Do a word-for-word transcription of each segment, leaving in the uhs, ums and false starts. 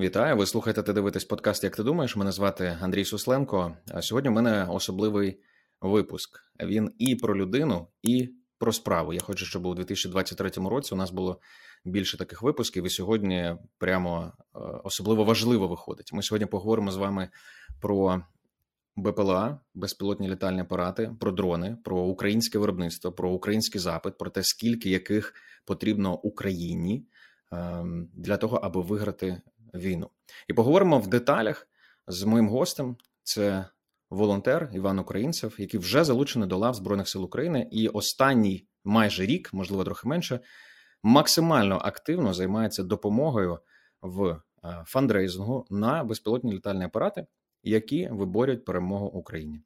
Вітаю, ви слухаєте та дивитесь подкаст «Як ти думаєш?». Мене звати Андрій Сусленко, а сьогодні в мене особливий випуск. Він і про людину, і про справу. Я хочу, щоб у дві тисячі двадцять третьому році у нас було більше таких випусків, і сьогодні прямо особливо важливо виходить. Ми сьогодні поговоримо з вами про БПЛА, безпілотні літальні апарати, про дрони, про українське виробництво, про український запит, про те, скільки яких потрібно Україні для того, аби виграти війну. І поговоримо в деталях з моїм гостем. Це волонтер Іван Українцев, який вже залучений до лав Збройних сил України і останній майже рік, можливо, трохи менше, максимально активно займається допомогою в фандрейзингу на безпілотні літальні апарати, які виборюють перемогу Україні.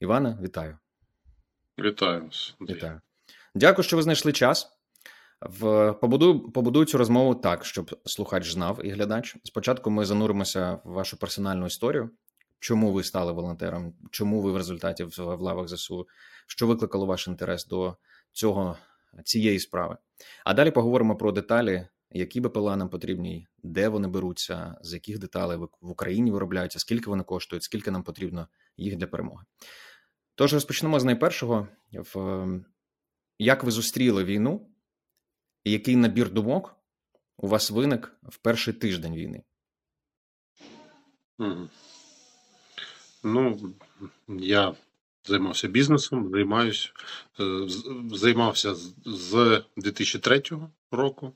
Іване, вітаю. Вітаю вас. Вітаю. Дякую, що ви знайшли час. В побудую, побудую цю розмову так, щоб слухач знав і глядач. Спочатку ми зануримося в вашу персональну історію. Чому ви стали волонтером? Чому ви в результаті в, в лавах ЗСУ? Що викликало ваш інтерес до цього, цієї справи? А далі поговоримо про деталі, які БПЛА нам потрібні, де вони беруться, з яких деталей в Україні виробляються, скільки вони коштують, скільки нам потрібно їх для перемоги. Тож розпочнемо з найпершого. Як ви зустріли війну? І який набір думок у вас виник в перший тиждень війни? Ну, я займався бізнесом, займаюсь, займався з дві тисячі третього року.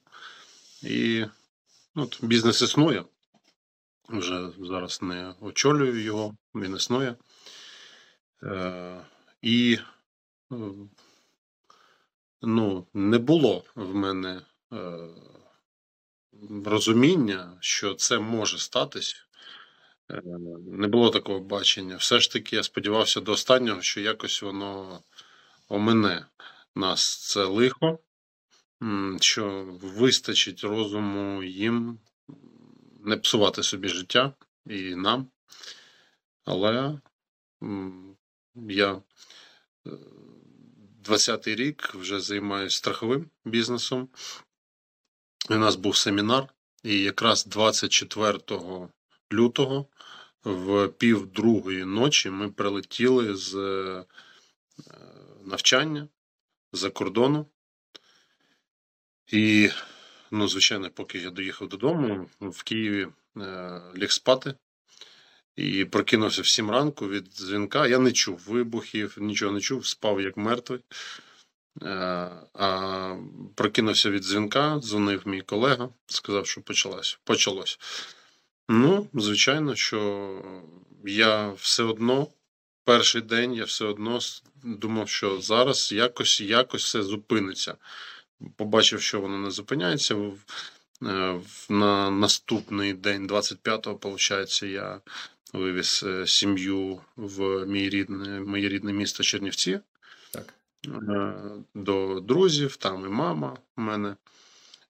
І ну, бізнес існує. Вже зараз не очолюю його, він існує. І... Ну, не було в мене е, розуміння, що це може статись. Е, не було такого бачення. Все ж таки я сподівався до останнього, що якось воно омине нас це лихо, що вистачить розуму їм не псувати собі життя і нам. Але я... Е, двадцятий рік вже займаюся страховим бізнесом. У нас був семінар, і якраз двадцять четвертого лютого в пів другої ночі ми прилетіли з навчання за кордону. І, ну, звичайно, поки я доїхав додому, в Києві ліг спати. І прокинувся в сім ранку від дзвінка. Я не чув вибухів, нічого не чув, спав як мертвий. А прокинувся від дзвінка, дзвонив мій колега, сказав, що почалось. Почалось. Ну, звичайно, що я все одно, перший день я все одно думав, що зараз якось, якось все зупиниться. Побачив, що воно не зупиняється. На наступний день, двадцять п'ятого, виходить, я вивіз сім'ю в мій рідне, моє рідне місто Чернівці. Так. До друзів, там і мама в мене.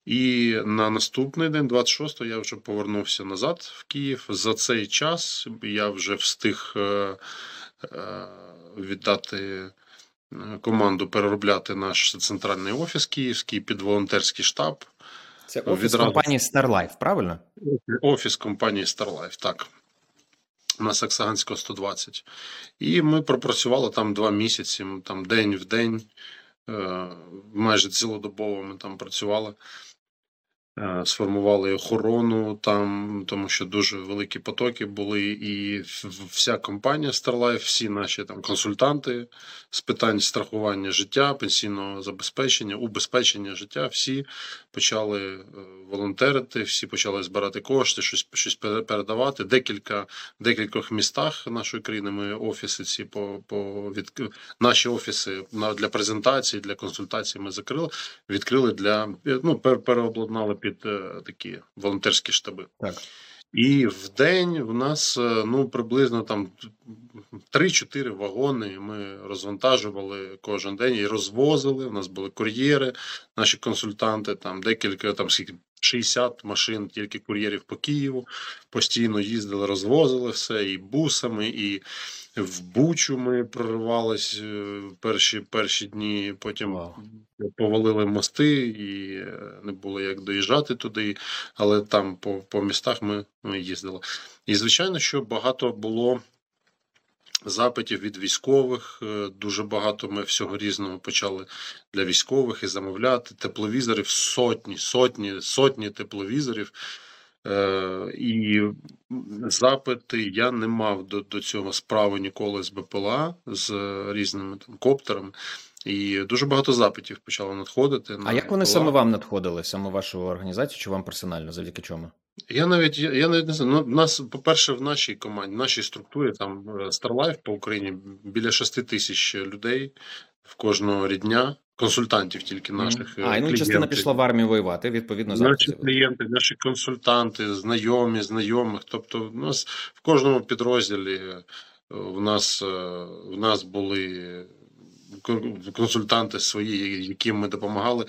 І на наступний день, двадцять шостого, я вже повернувся назад в Київ. За цей час я вже встиг віддати команду переробляти наш центральний офіс київський під волонтерський штаб. Це офіс відразу... компанії Starlife, правильно? Офіс компанії Starlife, так. На Саксаганського сто двадцять. І ми пропрацювали там два місяці, там день в день, майже цілодобово ми там працювали. Сформували охорону там, тому що дуже великі потоки були. І вся компанія Starlife, всі наші там консультанти з питань страхування життя, пенсійного забезпечення, убезпечення життя, всі почали волонтерити, всі почали збирати кошти, щось, щось передавати. Декілька, декількох містах нашої країни ми офіси ці по, по від... наші офіси для презентації, для консультації ми закрили, відкрили для, ну, переобладнали під такі волонтерські штаби. Так. І в день в нас, ну, приблизно там три-чотири вагони ми розвантажували кожен день і розвозили. У нас були кур'єри, наші консультанти, там декілька, там скільки, шістдесят машин тільки кур'єрів по Києву, постійно їздили, розвозили все, і бусами, і в Бучу ми проривались перші, перші дні, потім wow. повалили мости, і не було як доїжджати туди, але там по, по містах ми, ми їздили. І звичайно, що багато було запитів від військових, дуже багато ми всього різного почали для військових і замовляти. Тепловізорів сотні, сотні, сотні тепловізорів. Е, і запити я не мав до, до цього справи ніколи з БПЛА, з різними там коптерами. І дуже багато запитів почало надходити. А на як вони БПЛА. Саме вам надходили? Саме вашу організацію чи вам персонально? Завдяки чому? Я навіть, я, я навіть не знаю. У нас, по-перше, в нашій команді, в нашій структурі, там Starlife по Україні, біля шість тисяч людей в кожного рідня, консультантів тільки наших. Mm. А, ну частина пішла в армію воювати, відповідно. Наші клієнти, наші консультанти, знайомі, знайомих. Тобто в нас в кожному підрозділі в нас, в нас були консультанти свої, яким ми допомагали.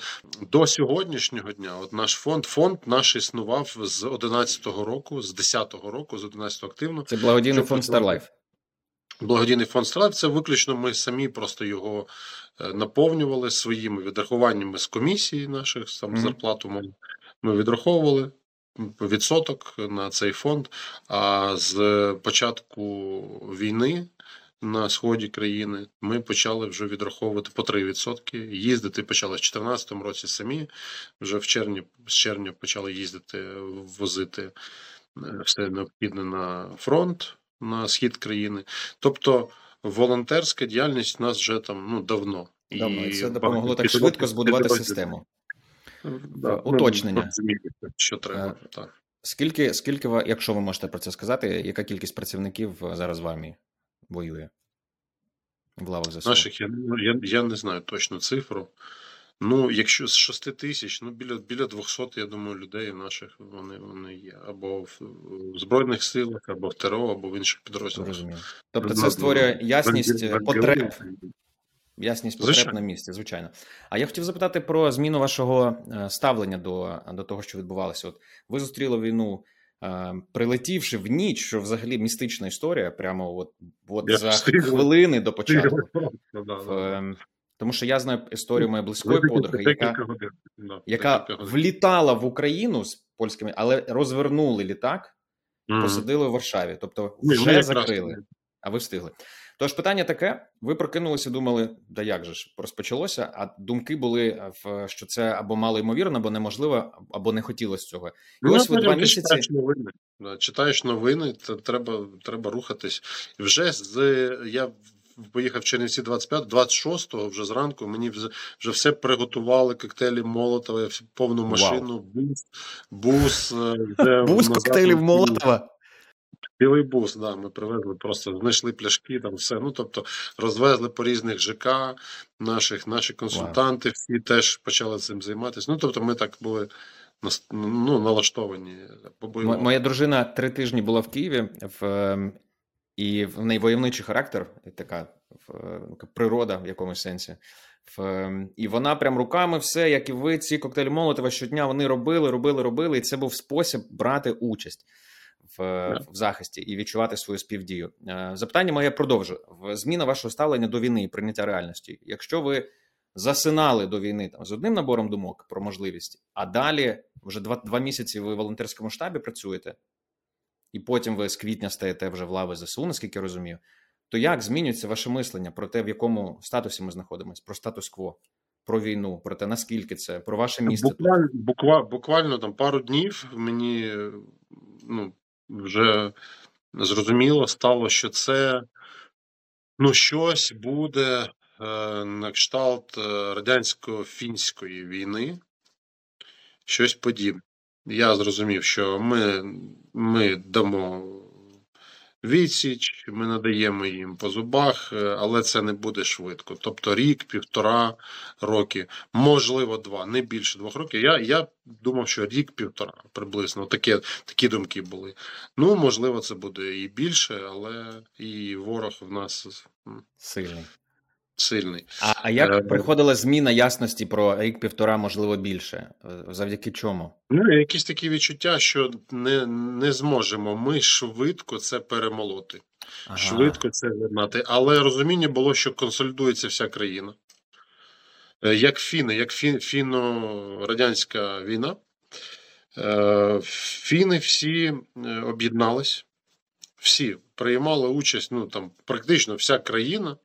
До сьогоднішнього дня от наш фонд, фонд наш існував з одинадцятого року, з десятого року, з одинадцятого активно. Це благодійний фонд Starlife. Благодійний фонд Starlife, це виключно ми самі просто його наповнювали своїми відрахуваннями з комісії наших, там mm-hmm. зарплату ми, ми відраховували відсоток на цей фонд. А з початку війни на сході країни ми почали вже відраховувати по три відсотки. Їздити почали в чотирнадцятому році самі, вже в червні, з червня почали їздити, возити все необхідне на фронт, на схід країни. Тобто волонтерська діяльність у нас вже там ну, давно. Давно, і це допомогло так швидко збудувати систему. Да, уточнення. Що треба, так. Скільки, скільки, якщо ви можете про це сказати, яка кількість працівників зараз в армії воює в лавах ЗСУ? Наших, я, я, я не знаю точно цифру. Ну, якщо з шість тисяч, ну, біля, біля двісті, я думаю, людей наших, вони, вони є. Або в, в Збройних силах, або в ТРО, або в інших підрозділах. Тобто це створює ясність потреб. Ясність потреб звичайно. На місці, звичайно. А я хотів запитати про зміну вашого ставлення до, до того, що відбувалося. От ви зустріли війну, прилетівши в ніч, що взагалі містична історія, прямо от, от за встигну. Хвилини до початку. Да, да, в, тому що я знаю історію моєї близької подруги, яка, да, яка влітала в Україну з польськими, але розвернули літак, mm-hmm. посадили в Варшаві. Тобто вже ми закрили, а ви встигли. Тож питання таке, ви прокинулися, думали, да як же ж, розпочалося, а думки були, що це або мало ймовірно, або неможливо, або не хотілося цього. І ну, ось ви два місяці... Читаєш новини, читаєш новини, то треба, треба рухатись. І вже з... Я поїхав в Чернівці двадцять п'ятого, двадцять шостого, вже зранку, мені вже, вже все приготували, коктейлі Молотова, повну машину, Вау. бус, бус. Бус коктейлів Молотова? Білий бус, да, ми привезли, просто знайшли пляшки, там все, ну, тобто, розвезли по різних ЖК наших, наші консультанти wow. всі теж почали цим займатися, ну, тобто, ми так були, ну, налаштовані. М- моя дружина три тижні була в Києві, в, і в неї воєвничий характер, така в, природа в якомусь сенсі, в, і вона прям руками все, як і ви, ці коктейлі Молотова щодня вони робили, робили, робили, і це був спосіб брати участь В, в захисті і відчувати свою співдію. Запитання моє продовжу. Зміна вашого ставлення до війни і прийняття реальності. Якщо ви засинали до війни там, з одним набором думок про можливість, а далі вже два, два місяці ви в волонтерському штабі працюєте, і потім ви з квітня стаєте вже в лави ЗСУ, наскільки я розумію, то як змінюється ваше мислення про те, в якому статусі ми знаходимося, про статус-кво? Про війну, про те, наскільки це, про ваше місце? Буквально, буквально, буквально там пару днів мені ну, вже зрозуміло стало, що це ну, щось буде е, на кшталт радянсько-фінської війни, щось подібне. Я зрозумів, що ми, ми дамо відсіч, ми надаємо їм по зубах, але це не буде швидко. Тобто рік, півтора роки, можливо два, не більше двох років. Я, я думав, що рік-півтора приблизно. Таке, такі думки були. Ну, можливо, це буде і більше, але і ворог в нас... Сильний. сильний. А, а як е, приходила зміна ясності про рік-півтора, можливо, більше? Завдяки чому? Ну, якісь такі відчуття, що не, не зможемо ми швидко це перемолоти. Ага. Швидко це вернати. Але розуміння було, що консолідується вся країна. Як фіни, як фі, фіно-радянська війна. Фіни всі об'єднались. Всі приймали участь, ну там практично вся країна,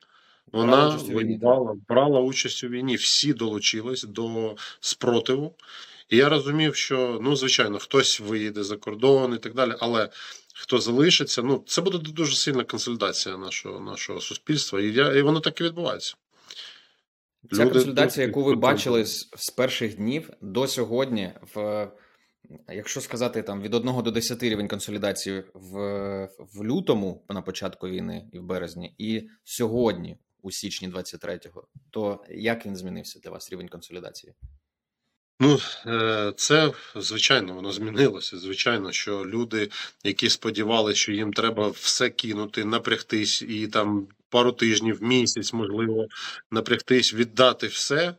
вона воювала, брала участь у війні. Всі долучились до спротиву. І я розумів, що, ну, звичайно, хтось виїде за кордон і так далі, але хто залишиться, ну, це буде дуже сильна консолідація нашого, нашого суспільства, і, я, і воно так і відбувається. Ця Люди консолідація, яку ви бачили з, з перших днів до сьогодні, в, якщо сказати там від одного до десяти рівень консолідації в, в лютому на початку війни і в березні, і сьогодні, у січні двадцять третього, то як він змінився для вас, рівень консолідації? Ну, це, звичайно, воно змінилося. Звичайно, що люди, які сподівалися, що їм треба все кинути, напрягтись і там пару тижнів, місяць, можливо, напрягтись, віддати все,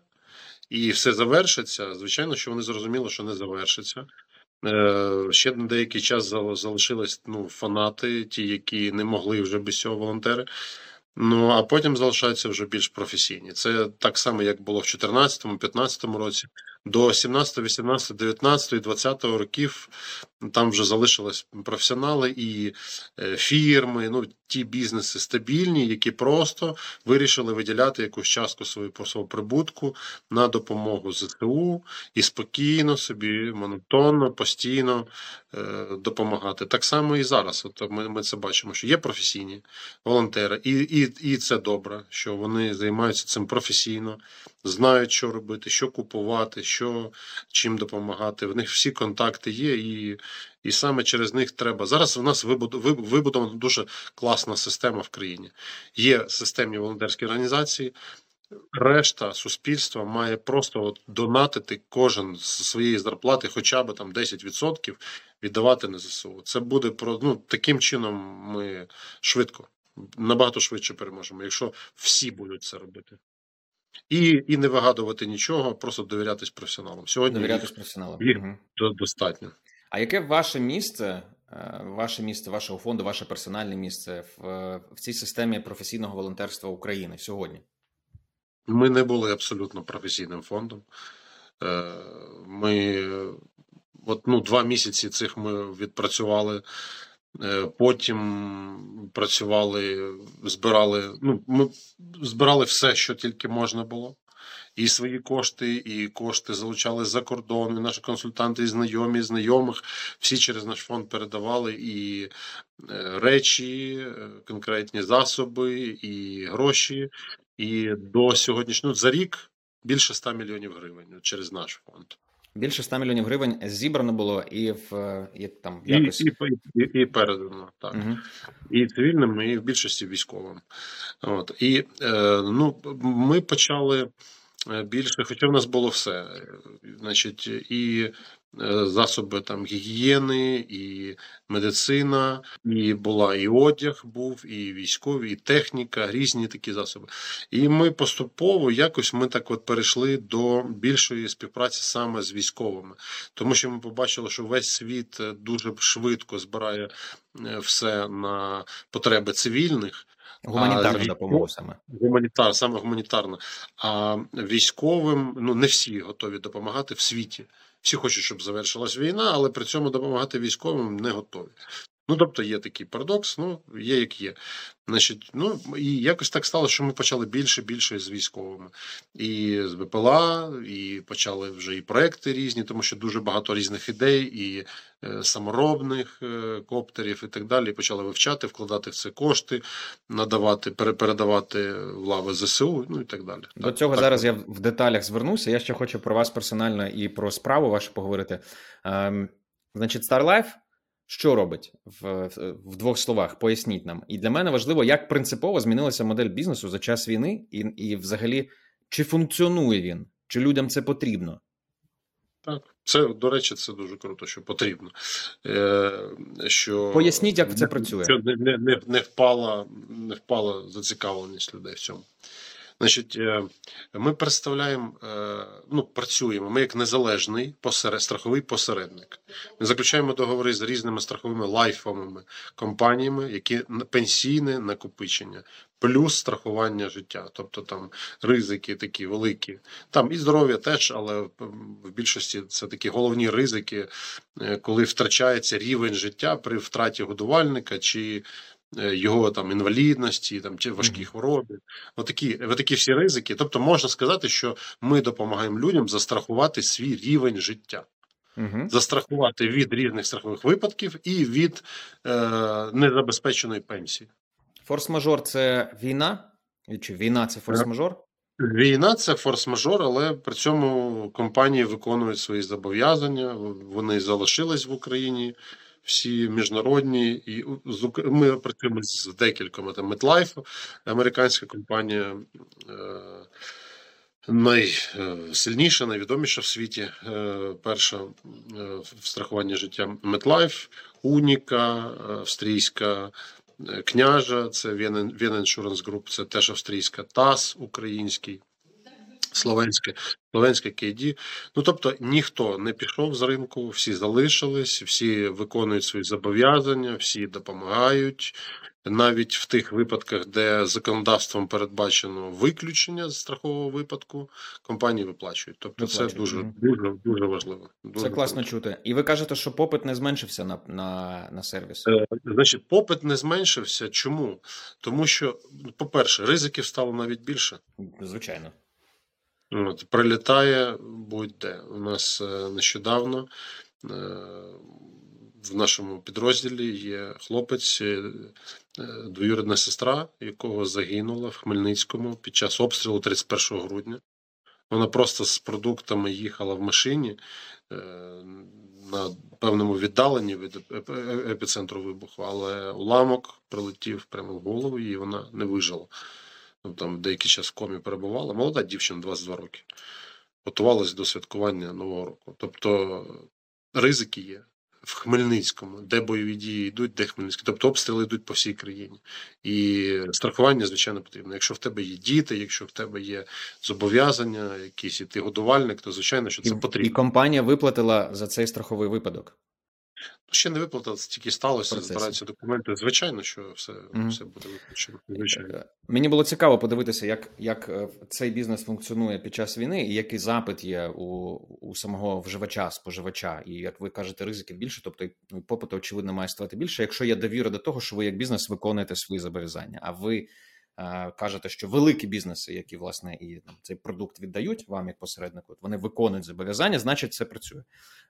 і все завершиться, звичайно, що вони зрозуміли, що не завершиться. Ще на деякий час залишились, ну, фанати, ті, які не могли вже без цього, волонтери. Ну, а потім залишаються вже більш професійні. Це так само, як було в чотирнадцятому, п'ятнадцятому році. До сімнадцятого, вісімнадцятого, дев'ятнадцятого, двадцятого років там вже залишились професіонали і фірми, ну, ті бізнеси стабільні, які просто вирішили виділяти якусь частку свою, свою прибутку на допомогу ЗСУ і спокійно собі, монотонно, постійно е, допомагати. Так само і зараз. От ми, ми це бачимо, що є професійні волонтери, і, і, і це добре, що вони займаються цим професійно, знають, що робити, що купувати, що, чим допомагати. В них всі контакти є, і, і саме через них треба. Зараз в нас вибудована дуже класна система в країні. Є системні волонтерські організації, решта суспільства має просто от донатити кожен з своєї зарплати хоча б там десять відсотків віддавати на ЗСУ. Це буде, про, ну, таким чином ми швидко, набагато швидше переможемо, якщо всі будуть це робити. І, і не вигадувати нічого, просто довірятись професіоналам. Сьогодні довірятись професіоналам. Їх угу. достатньо. А яке ваше місце, ваше місце, вашого фонду, ваше персональне місце в, в цій системі професійного волонтерства України сьогодні? Ми не були абсолютно професійним фондом. Ми от, ну, два місяці цих ми відпрацювали. Потім працювали, збирали, ну, ми збирали все, що тільки можна було. І свої кошти, і кошти залучали з-за кордону, і наші консультанти, і знайомі, і знайомих, всі через наш фонд передавали і речі, конкретні засоби, і гроші. І до сьогоднішнього, ну, за рік більше сто мільйонів гривень через наш фонд. Більше сто мільйонів гривень зібрано було і в і, там якось... і, і, і передано, так. Угу. І цивільним, і в більшості військовим. От. І е, ну, ми почали більше, хоча в нас було все. Значить, і засоби там гігієни, і медицина, і була і одяг був, і військові, і техніка, різні такі засоби. І ми поступово якось ми так от перейшли до більшої співпраці саме з військовими. Тому що ми побачили, що весь світ дуже швидко збирає все на потреби цивільних. Гуманітарна допомога саме. Гуманітар, саме гуманітарна. А військовим, ну, не всі готові допомагати в світі. Всі хочуть, щоб завершилась війна, але при цьому допомагати військовим не готові. Ну, тобто є такий парадокс, ну, є як є. Значить, ну, і якось так стало, що ми почали більше-більше з військовими. І з БПЛА, і почали вже і проекти різні, тому що дуже багато різних ідей, і е, саморобних е, коптерів і так далі. І почали вивчати, вкладати в це кошти, надавати, передавати в лави ЗСУ, ну і так далі. До так, цього так. Зараз я в деталях звернуся. Я ще хочу про вас персонально і про справу вашу поговорити. Ем, значить, Starlife... Що робить? В, в двох словах, поясніть нам. І для мене важливо, як принципово змінилася модель бізнесу за час війни і, і взагалі, чи функціонує він, чи людям це потрібно? Так, це, до речі, це дуже круто, що потрібно. Е, що поясніть, як це працює. Не, не, не, не, впала, не впала зацікавленість людей в цьому. Значить, ми представляємо, ну, працюємо, ми як незалежний посеред, страховий посередник. Ми заключаємо договори з різними страховими лайфовими компаніями, які пенсійне накопичення, плюс страхування життя, тобто там ризики такі великі. Там і здоров'я теж, але в більшості це такі головні ризики, коли втрачається рівень життя при втраті годувальника чи його там інвалідності, там чи важкі хвороби, отакі, отакі всі ризики. Тобто можна сказати, що ми допомагаємо людям застрахувати свій рівень життя, угу. застрахувати від різних страхових випадків і від е, незабезпеченої пенсії. Форс-мажор – це війна? Чи війна – це форс-мажор? Війна – це форс-мажор, але при цьому компанії виконують свої зобов'язання, вони залишились в Україні. Всі міжнародні, і ми працюємо з декількома, там Метлайф, американська компанія, найсильніша, найвідоміша в світі, перша в страхуванні життя Метлайф, Уніка, австрійська, Княжа, це Вен Іншуранс Груп, це теж австрійська, ТАС український, словенське, словенське КЕД. Ну, тобто, ніхто не пішов з ринку, всі залишились, всі виконують свої зобов'язання, всі допомагають. Навіть в тих випадках, де законодавством передбачено виключення з страхового випадку, компанії виплачують. Тобто, виплачують. Це дуже, дуже, дуже важливо. Дуже це класно важливо. Чути. І ви кажете, що попит не зменшився на, на, на сервіс? Значить, попит не зменшився. Чому? Тому що, по-перше, ризиків стало навіть більше. Звичайно. От, прилітає будь-де. У нас нещодавно в нашому підрозділі є хлопець, двоюрідна сестра, якого загинула в Хмельницькому під час обстрілу тридцять першого грудня. Вона просто з продуктами їхала в машині на певному віддаленні від епіцентру вибуху, але уламок прилетів прямо в голову і вона не вижила. Там деякий час в комі перебувала. Молода дівчина, двадцять два роки. Готувалась до святкування Нового року. Тобто ризики є в Хмельницькому, де бойові дії йдуть, де Хмельницький. Тобто обстріли йдуть по всій країні. І страхування, звичайно, потрібно. Якщо в тебе є діти, якщо в тебе є зобов'язання, якісь, і ти годувальник, то, звичайно, що це і, потрібно. І компанія виплатила за цей страховий випадок? Ще не виплатили, тільки сталося, збираються документи. Звичайно, що все, mm. все буде виплачено. Звичайно. Мені було цікаво подивитися, як, як цей бізнес функціонує під час війни і який запит є у, у самого вживача, споживача. І, як ви кажете, ризиків більше, тобто попиту, очевидно, має ставати більше, якщо є довіра до того, що ви як бізнес виконуєте свої зобов'язання. А ви а, кажете, що великі бізнеси, які, власне, і там, цей продукт віддають вам як посереднику, вони виконують зобов'язання, значить це працює.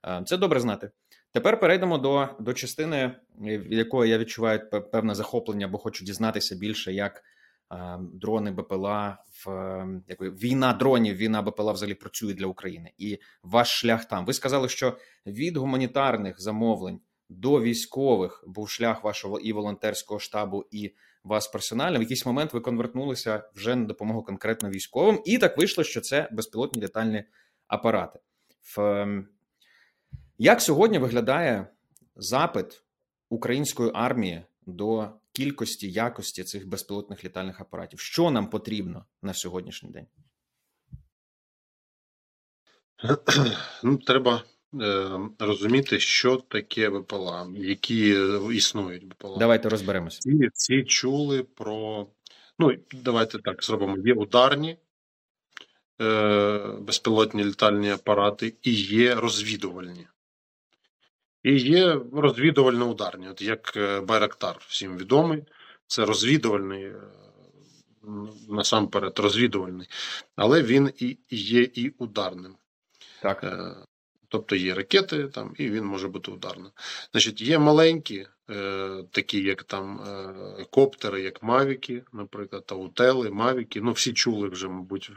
А, це добре знати. Тепер перейдемо до, до частини, від якої я відчуваю певне захоплення, бо хочу дізнатися більше, як е, дрони БПЛА, в як, війна дронів, війна БПЛА взагалі працює для України. І ваш шлях там. Ви сказали, що від гуманітарних замовлень до військових був шлях вашого і волонтерського штабу, і вас персонально. В якийсь момент ви конвертнулися вже на допомогу конкретно військовим, і так вийшло, що це безпілотні літальні апарати. В... Як сьогодні виглядає запит української армії до кількості, якості цих безпілотних літальних апаратів? Що нам потрібно на сьогоднішній день? Ну, треба е, розуміти, що таке БПЛА, які існують БПЛА. Давайте розберемося. Всі, всі чули про... Ну, давайте так зробимо. Є ударні е, безпілотні літальні апарати і є розвідувальні. І є розвідувально-ударні, от як Байрактар всім відомий, це розвідувальний, насамперед розвідувальний, але він і є і ударним. Так. Тобто є ракети там, і він може бути ударним. Значить, є маленькі, такі як там коптери, як Мавіки, наприклад, Аутели, Мавіки, ну всі чули вже, мабуть,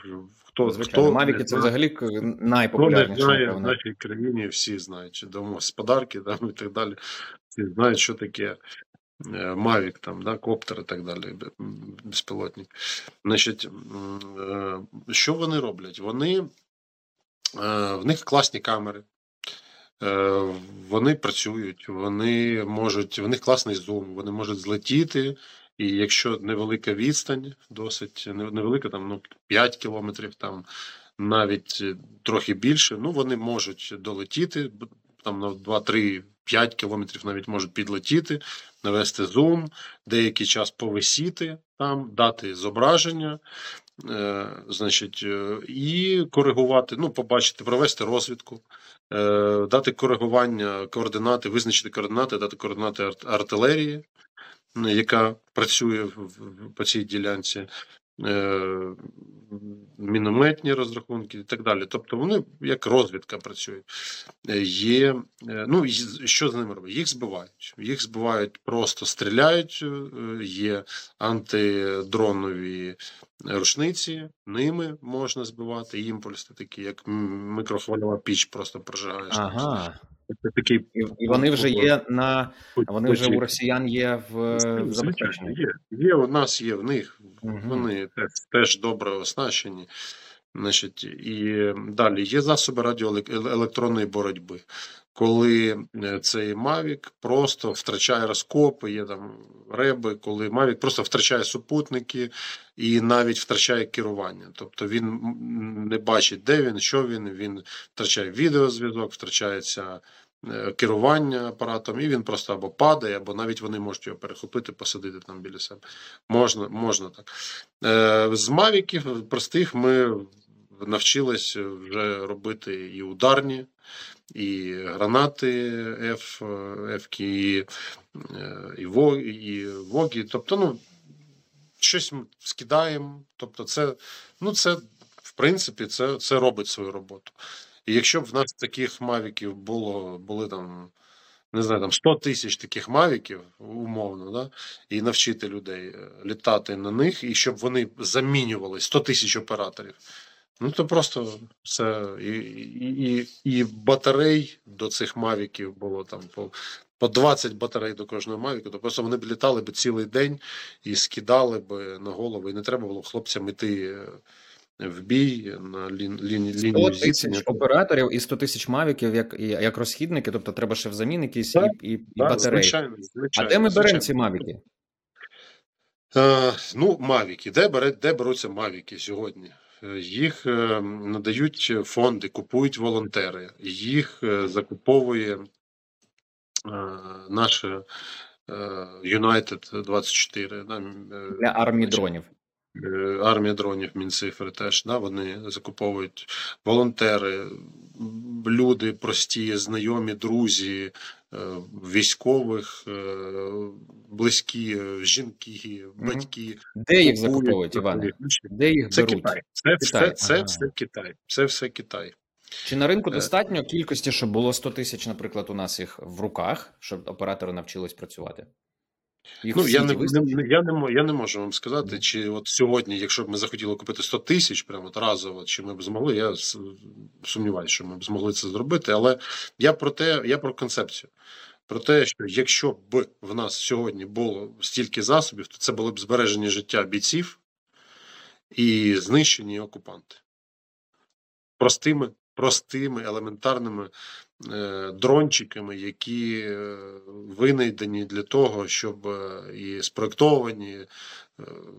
хто... Звичайно, хто, Мавіки це взагалі найпопулярніше. Знає, в нашій країні всі знають, чи дамо з подарки там, і так далі, всі знають, що таке Мавік, там, да, коптер і так далі, безпілотник. Значить, що вони роблять? Вони... В них класні камери, вони працюють, вони можуть, в них класний зум, вони можуть злетіти І якщо невелика відстань, досить невелика, там, ну, п'ять кілометрів, там, навіть трохи більше, ну, вони можуть долетіти, там, на два, три, п'ять кілометрів навіть можуть підлетіти, навести зум, деякий час повисіти там, дати зображення, е, значить, і коригувати, ну, побачити, провести розвідку, е, дати коригування, координати, визначити координати, дати координати артилерії, яка працює по цій ділянці, мінометні розрахунки і так далі. Тобто вони як розвідка працюють. Є, ну, що з ними робить? Їх збивають. Їх збивають, просто стріляють, є антидронові рушниці, ними можна збивати, імпульси такі, як мікрохвильова піч, просто прожигаєш. Ага. Такий... І, і вони вже є на вони вже у росіян є в забезпеченні. Є, є у нас, є в них. Угу. Вони теж, теж добре оснащені. Значить, і далі є засоби радіоелектронної боротьби. Коли цей Mavic просто втрачає розкопи, є там реби, коли Mavic просто втрачає супутники і навіть втрачає керування. Тобто він не бачить, де він, що він, він втрачає відеозв'язок, втрачається керування апаратом, і він просто або падає, або навіть вони можуть його перехопити, посадити там біля себе. Можна, можна так. З Mavic простих ми навчились вже робити і ударні, і гранати F, F-ки, і, і, і воги. Тобто, ну, щось ми скидаємо. Тобто це, ну, це, в принципі, це, це робить свою роботу. І якщо б в нас таких мавіків було, були там, не знаю, там сто тисяч таких мавіків, умовно, да? І навчити людей літати на них, і щоб вони замінювали сто тисяч операторів, ну, то просто це і, і, і батарей до цих мавіків було там по, по двадцять батарей до кожного мавіка, то просто вони б літали б цілий день і скидали б на голову, і не треба було хлопцям іти в бій на лін, лін, лінію зіткнення. Операторів і сто тисяч мавіків як, як розхідники, тобто треба ще взамін якісь так, і, і, так, і батареї. Звичайно, звичайно, а де ми беремо ці мавіки? А, ну, мавіки. Де, бере, де беруться мавіки сьогодні? Їх надають фонди, купують волонтери. Їх закуповує наше United двадцять чотири. Для армії дронів. Армія дронів, Мінцифри теж. Да, вони закуповують волонтери, люди прості, знайомі, друзі, військових, близькі, жінки, батьки. Де їх закуповують, Іване? Де їх це беруть? Китай. Це, Китай. Це, це, ага. все Китай. Це все Китай. Чи на ринку достатньо кількості, щоб було сто тисяч, наприклад, у нас їх в руках, щоб оператори навчились працювати? Ну, я, не, не, я, не, я не можу вам сказати, mm. чи от сьогодні, якщо б ми захотіли купити сто тисяч прямо разово, чи ми б змогли, я сумніваюся, що ми б змогли це зробити, але я про те, я про концепцію. Про те, що якщо б в нас сьогодні було стільки засобів, то це були б збережені життя бійців і знищені окупанти. Простими, простими, елементарними дрончиками, які винайдені для того, щоб і спроектовані,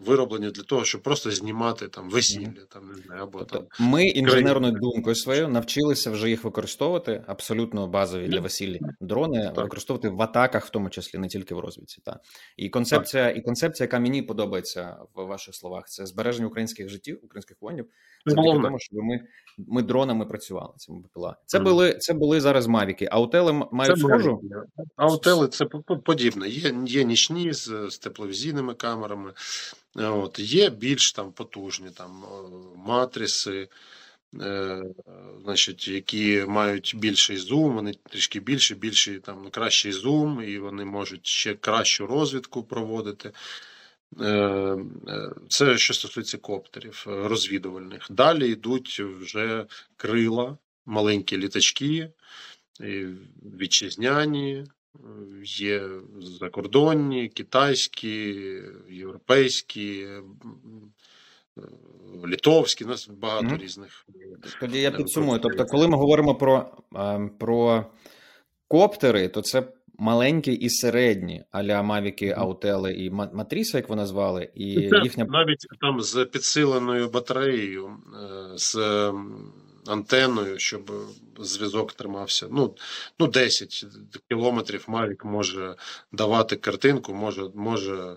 вироблені для того, щоб просто знімати там весілля, там не знаю, або тобто, там ми інженерною думкою своєю навчилися вже їх використовувати, абсолютно базові для весілля дрони, так. Використовувати в атаках, в тому числі не тільки в розвідці. Та і концепція, так. і концепція, яка мені подобається в ваших словах, це збереження українських життів, українських воїнів. Це завдяки тому, щоб ми, ми дронами працювали. Це БПЛА. Це mm. були це були зараз мавіки. Аутели мають схожу. Аутели це подібне. Є, є нічні з, з тепловізійними камерами. От, є більш там потужні там матриси, е, значить, які мають більший зум, вони трішки більші, більші там кращий зум, і вони можуть ще кращу розвідку проводити. Е, це що стосується коптерів розвідувальних. Далі йдуть вже крила, маленькі літачки, вітчизняні. Є закордонні, китайські, європейські, литовські, у нас багато mm-hmm. різних. Тоді я підсумую. Тобто, коли ми говоримо про, про коптери, то це маленькі і середні, а-ля Мавіки, Аутели і Матріса, як вони звали, і так, їхня... Навіть там з підсиленою батареєю, з антеною, щоб зв'язок тримався. Ну, ну десять кілометрів Мавік може давати картинку, може, може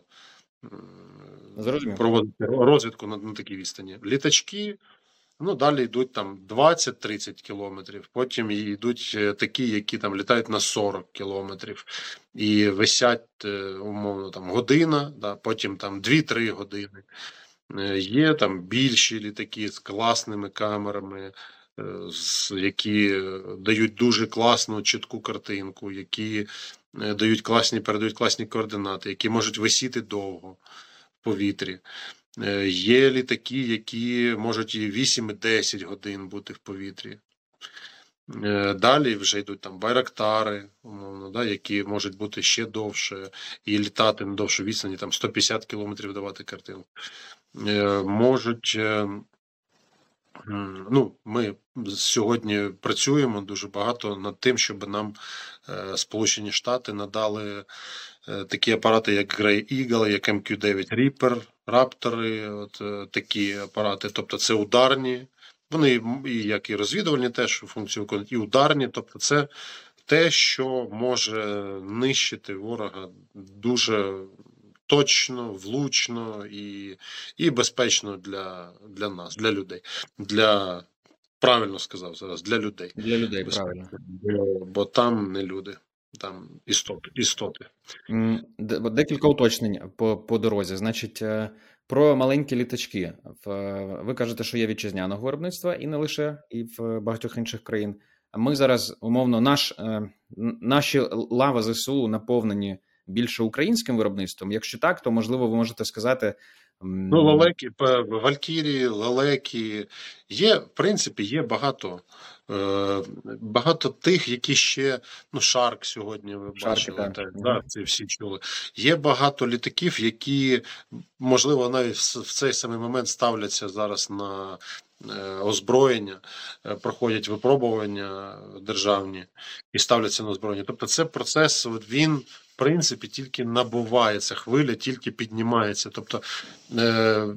проводити розвідку на, на такій відстані. Літачки... Ну, далі йдуть там двадцять-тридцять кілометрів, потім йдуть такі, які там літають на сорок кілометрів і висять, умовно, там година, да, потім там дві-три години. Є там більші літаки з класними камерами, які дають дуже класну, чітку картинку, які дають класні, передають класні координати, які можуть висіти довго в повітрі. Є літаки, які можуть і вісім-десять годин бути в повітрі. Далі вже йдуть там байрактари, умовно, да, які можуть бути ще довше і літати на довшу відстані, там сто п'ятдесят кілометрів давати картинку. Можуть, ну, ми сьогодні працюємо дуже багато над тим, щоб нам Сполучені Штати надали такі апарати, як Grey Eagle, як Ем К'ю дев'ять Reaper, Раптори, от такі апарати, тобто це ударні, вони і як і розвідувальні теж функцію виконують, і ударні, тобто це те, що може нищити ворога дуже точно, влучно і, і безпечно для, для нас, для людей, для, правильно сказав зараз, для людей. Для людей, безпечно. Правильно. Бо там не люди. Там істоти. істоти. Декілька уточнень по, по дорозі. Значить, про маленькі літачки. Ви кажете, що є вітчизняного виробництва і не лише, і в багатьох інших країн. Ми зараз, умовно, наш, наші лави ЗСУ наповнені більше українським виробництвом. Якщо так, то, можливо, ви можете сказати... Ну, лалеки, валькірії, лалеки. Є, в принципі, є багато... Багато тих, які ще, ну, Шарк сьогодні ви Шарки, бачили, так. Так, да, це всі чули. Є багато літаків, які, можливо, навіть в цей самий момент ставляться зараз на озброєння, проходять випробування державні і ставляться на озброєння. Тобто це процес, от він, в принципі, тільки набувається, хвиля тільки піднімається. Тобто е-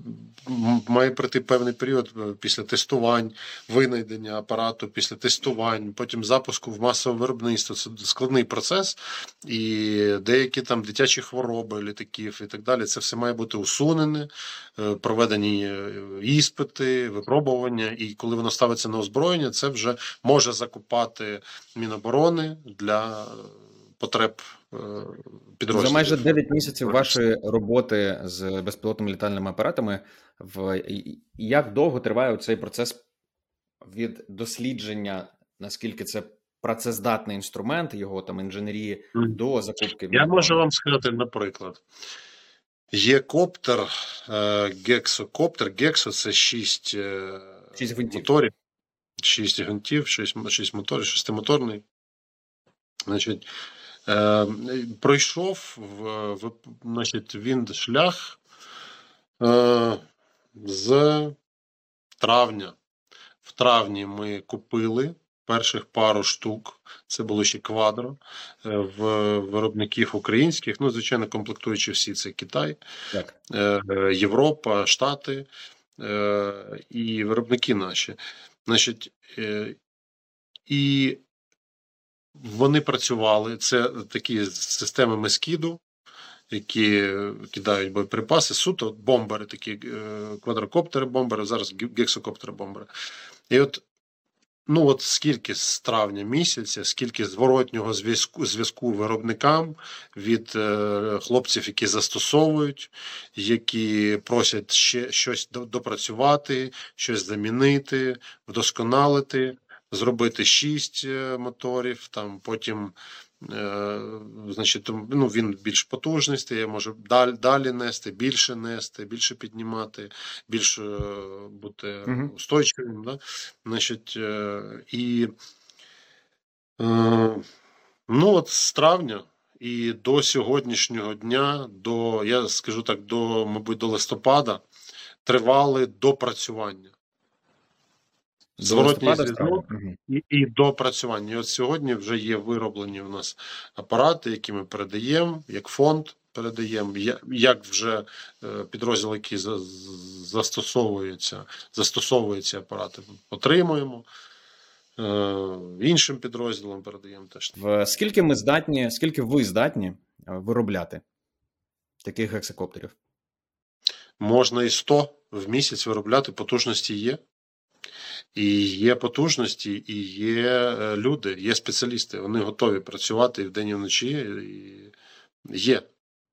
має пройти певний період після тестувань, винайдення апарату, після тестувань, потім запуску в масове виробництво. Це складний процес, і деякі там дитячі хвороби літаків і так далі. Це все має бути усунене, проведені іспити, випробування, і коли воно ставиться на озброєння, це вже може закупати Міноборони для потреб підрозділів. За майже дев'ять місяців вашої роботи з безпілотними літальними апаратами, в як довго триває цей процес від дослідження, наскільки це працездатний інструмент, його там інженерії, до закупки? Я можу вам сказати, наприклад, є коптер, гексокоптер, гексо це шість моторів, шість гвинтів, шість моторів, шестимоторний. Значить, е, пройшов в, в, значить, він шлях е, з травня. В травні ми купили перших пару штук, це було ще квадро, е, в виробників українських, ну, звичайно, комплектуючи всі, це Китай, так. Е, е, Європа, Штати е, і виробники наші. Значить, е, і вони працювали, це такі системи мескіду, які кидають боєприпаси, суто бомбери, такі квадрокоптери-бомбери, зараз гексокоптери-бомбери. І от, ну от скільки з травня місяця, скільки зворотнього зв'язку, зв'язку виробникам від е, хлопців, які застосовують, які просять ще щось допрацювати, щось замінити, вдосконалити. Зробити шість моторів, там потім, е, значить, ну, він більш потужний стає, може далі, далі нести, більше нести, більше піднімати, більш е, бути устойчивим. Да? Значить, е, і е, ну, от з травня і до сьогоднішнього дня, до, я скажу так, до, мабуть, до листопада тривали допрацювання. Зворотній зв'язок і, і допрацювання. І от сьогодні вже є вироблені у нас апарати, які ми передаємо, як фонд передаємо, як вже підрозділ, який застосовується, застосовуються апарати, отримуємо. Іншим підрозділам передаємо теж. Скільки ми здатні, скільки ви здатні виробляти таких гексакоптерів? Можна і сто в місяць виробляти, потужності є. І є потужності, і є люди, є спеціалісти. Вони готові працювати і вдень, і вночі. І є.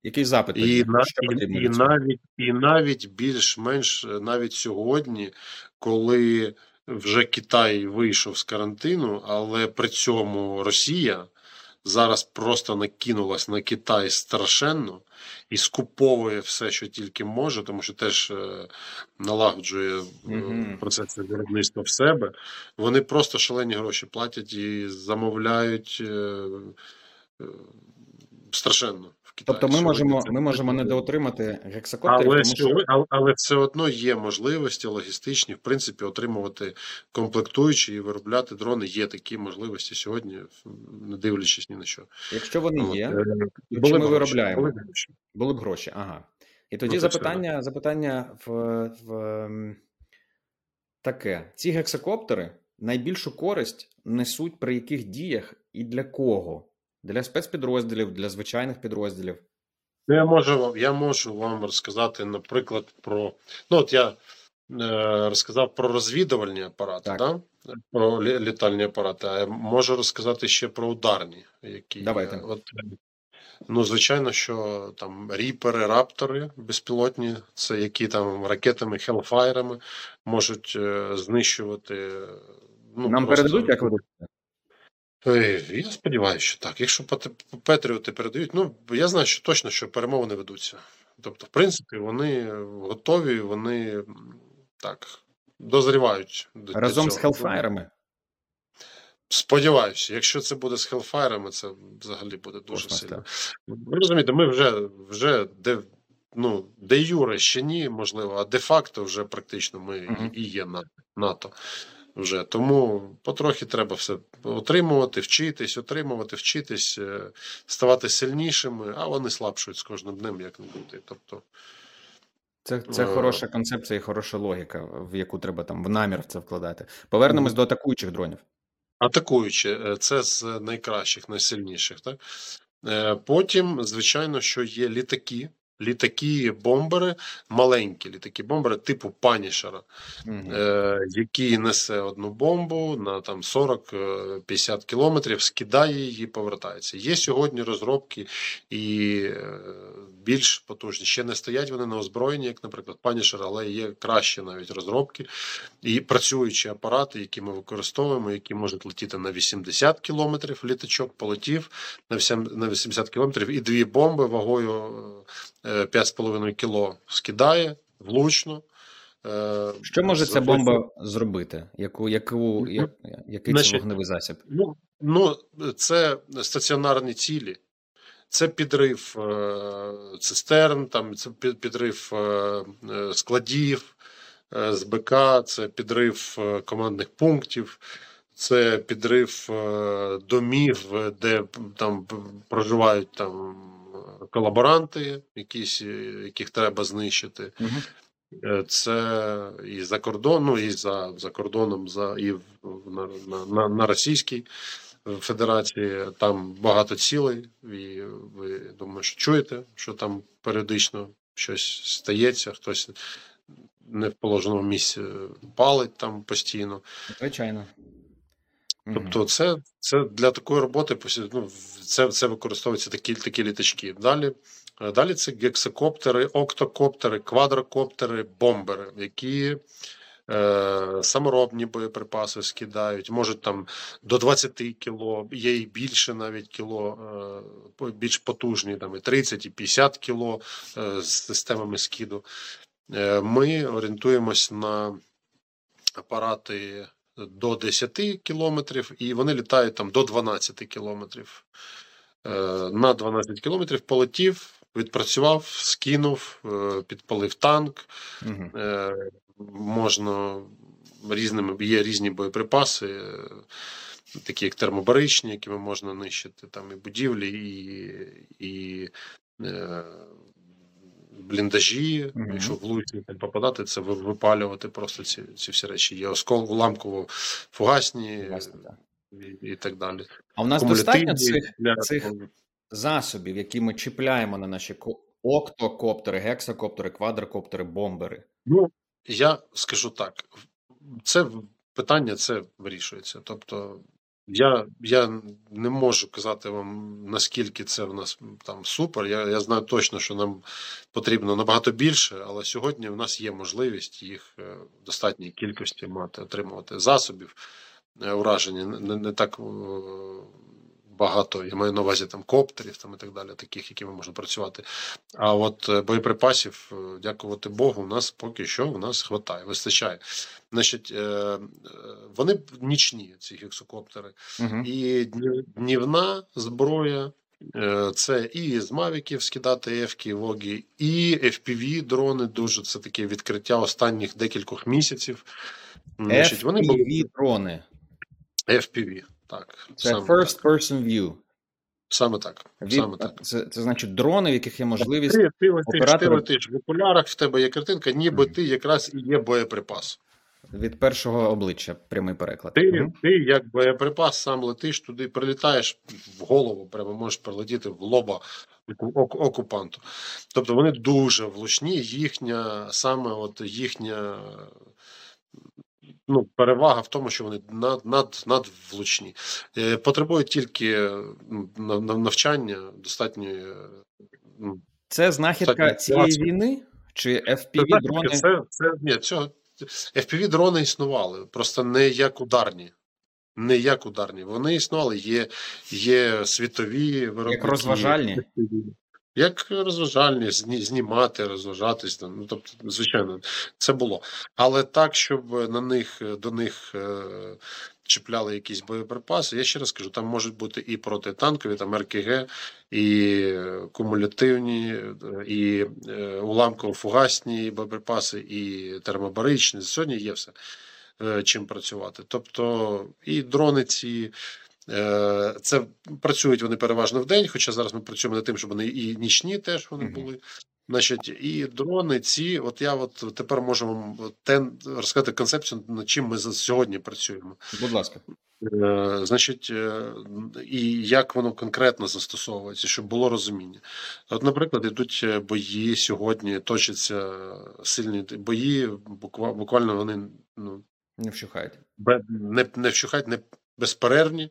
Який запит? І, на, і, і, навіть, і навіть більш-менш, навіть сьогодні, коли вже Китай вийшов з карантину, але при цьому Росія зараз просто накинулась на Китай страшенно і скуповує все, що тільки може, тому що теж налагоджує mm-hmm. процес виробництва в себе. Вони просто шалені гроші платять і замовляють страшенно. Китаю. Тобто ми можемо, ми можемо недоотримати гексакоптерів, але, тому, що... але, але все одно є можливості логістичні, в принципі, отримувати комплектуючі і виробляти дрони. Є такі можливості сьогодні, не дивлячись ні на що. Якщо вони от, є, то ми гроші, виробляємо. Були б гроші. Були б гроші, ага. І тоді ну, запитання, запитання в, в таке. Ці гексакоптери найбільшу користь несуть при яких діях і для кого? Для спецпідрозділів, для звичайних підрозділів? Я можу, я можу вам розказати, наприклад, про... Ну, от я е, розказав про розвідувальні апарати, да? Про лі, літальні апарати, а я можу розказати ще про ударні. Які, давайте. От, ну, звичайно, що там ріпери, раптори безпілотні, це які там ракетами, хелфайрами можуть е, знищувати... Ну, нам просто... передадуть, як ви думаєте? Я сподіваюся, що так. Якщо патріоти передають, ну, я знаю, що точно, що перемовини ведуться. Тобто, в принципі, вони готові, вони так, дозрівають. Разом з хелфайрами? Сподіваюся. Якщо це буде з хелфайрами, це взагалі буде дуже Ось сильно. Ви розумієте, ми вже, вже де, ну, де юре ще ні, можливо, а де-факто вже практично ми uh-huh. і є на НАТО. Вже. Тому потрохи треба все отримувати, вчитись, отримувати, вчитись, ставати сильнішими, а вони слабшують з кожним днем, як не бути. Тобто, це, це а... хороша концепція і хороша логіка, в яку треба там в намір в це вкладати. Повернемось mm. до атакуючих дронів. Атакуючі, це з найкращих, найсильніших. Так? Потім, звичайно, що є літаки. Літаки-бомбери, маленькі літаки-бомбери типу Панішера, mm-hmm. е- який несе одну бомбу на там сорок-п'ятдесят кілометрів, скидає її, повертається. Є сьогодні розробки і е- більш потужні. Ще не стоять вони на озброєнні, як, наприклад, Панішер, але є кращі навіть розробки. І працюючі апарати, які ми використовуємо, які можуть летіти на вісімдесят кілометрів, літачок полетів на вісімдесят кілометрів і дві бомби вагою п'ять з половиною кіло скидає влучно. Що може ця бомба зробити? Яку, яку, я, який це вогневий засіб? Ну, ну, це стаціонарні цілі. Це підрив е- цистерн, там, це підрив е- складів е- з БК, це підрив е- командних пунктів. Це підрив е- домів, де там проживають там колаборанти, якісь, яких треба знищити. Uh-huh. Це і за кордон, ну, і за, за кордоном, за, і на, на, на Російській Федерації. Там багато цілей, і ви, думаю, що чуєте, що там періодично щось стається, хтось не в положеному місці палить там постійно. Звичайно. Тобто це, це для такої роботи, ну, це, це використовуються такі, такі літачки. Далі, далі це гексакоптери, октокоптери, квадрокоптери, бомбери, які е, саморобні боєприпаси скидають, можуть там до двадцять кіло, є і більше навіть кіло, е, більш потужні, там і тридцять, і п'ятдесят кіло е, з системами скиду. Е, ми орієнтуємось на апарати до десяти кілометрів, і вони літають там до дванадцяти кілометрів. На дванадцять кілометрів полетів, відпрацював, скинув, підпалив танк. Угу. Можна різними, є різні боєприпаси, такі як термобаричні, якими можна нищити, там і будівлі, і, і е, бліндажі, mm-hmm. якщо в луті попадати, це випалювати просто ці, ці всі речі. Є оскол, уламково фугасні і, і так далі. А в нас достатньо цих, для... цих засобів, які ми чіпляємо на наші октокоптери, гексакоптери, квадрокоптери, бомбери? Ну, я скажу так, це питання, це вирішується. Тобто, я, я не можу казати вам, наскільки це в нас там супер. Я, я знаю точно, що нам потрібно набагато більше, але сьогодні в нас є можливість їх в достатній кількості мати, отримувати. Засобів ураження не, не так багато. Я маю на увазі там коптерів там, і так далі, таких, якими можна працювати. А от боєприпасів, дякувати Богу, у нас поки що у нас хватає, вистачає. Значить, вони нічні, ці гексокоптери. Угу. І днівна зброя, це і з Мавіків скидати ефки, вогі, і еф пі ві-дрони, дуже це таке відкриття останніх декількох місяців. Значить, вони еф пі ві-дрони? еф пі ві. Так, це first так. person view. Саме так. Від... Саме так. Це, це значить дрони, в яких є можливість ти, ти, оператор... ти, ти, ти, ти в окулярах, в тебе є картинка, ніби ти якраз і є боєприпас. Від першого обличчя, прямий переклад. Ти, угу. ти як боєприпас сам летиш туди, прилітаєш в голову, прямо можеш прилетіти в лоба окупанту. Тобто вони дуже влучні, їхня, саме от їхня... Ну, перевага в тому, що вони над, над, надвлучні. Потребують тільки навчання достатньої... Це знахідка цієї війни? Чи еф пі ві-дрони? Це, це, ні, цього... еф пі ві-дрони існували, просто не як ударні. Не як ударні. Вони існували, є, є світові виробники. Як розважальні? Як розважальні, знімати, розважатись, ну, тобто, звичайно, це було. Але так, щоб на них, до них е- чіпляли якісь боєприпаси, я ще раз кажу, там можуть бути і протитанкові, там РКГ, і кумулятивні, і е- уламково-фугасні боєприпаси, і термобаричні, сьогодні є все, е- чим працювати. Тобто, і дрони ці... Це працюють вони переважно в день, хоча зараз ми працюємо над тим, щоб вони і нічні теж вони були. Значить, і дрони ці, от я от тепер можу вам розказати концепцію, над чим ми сьогодні працюємо. Будь ласка. Значить, і як воно конкретно застосовується, щоб було розуміння. От, наприклад, ідуть бої сьогодні, точаться сильні бої, буквально вони ну, не вщухають. Не, не вщухають, не безперервні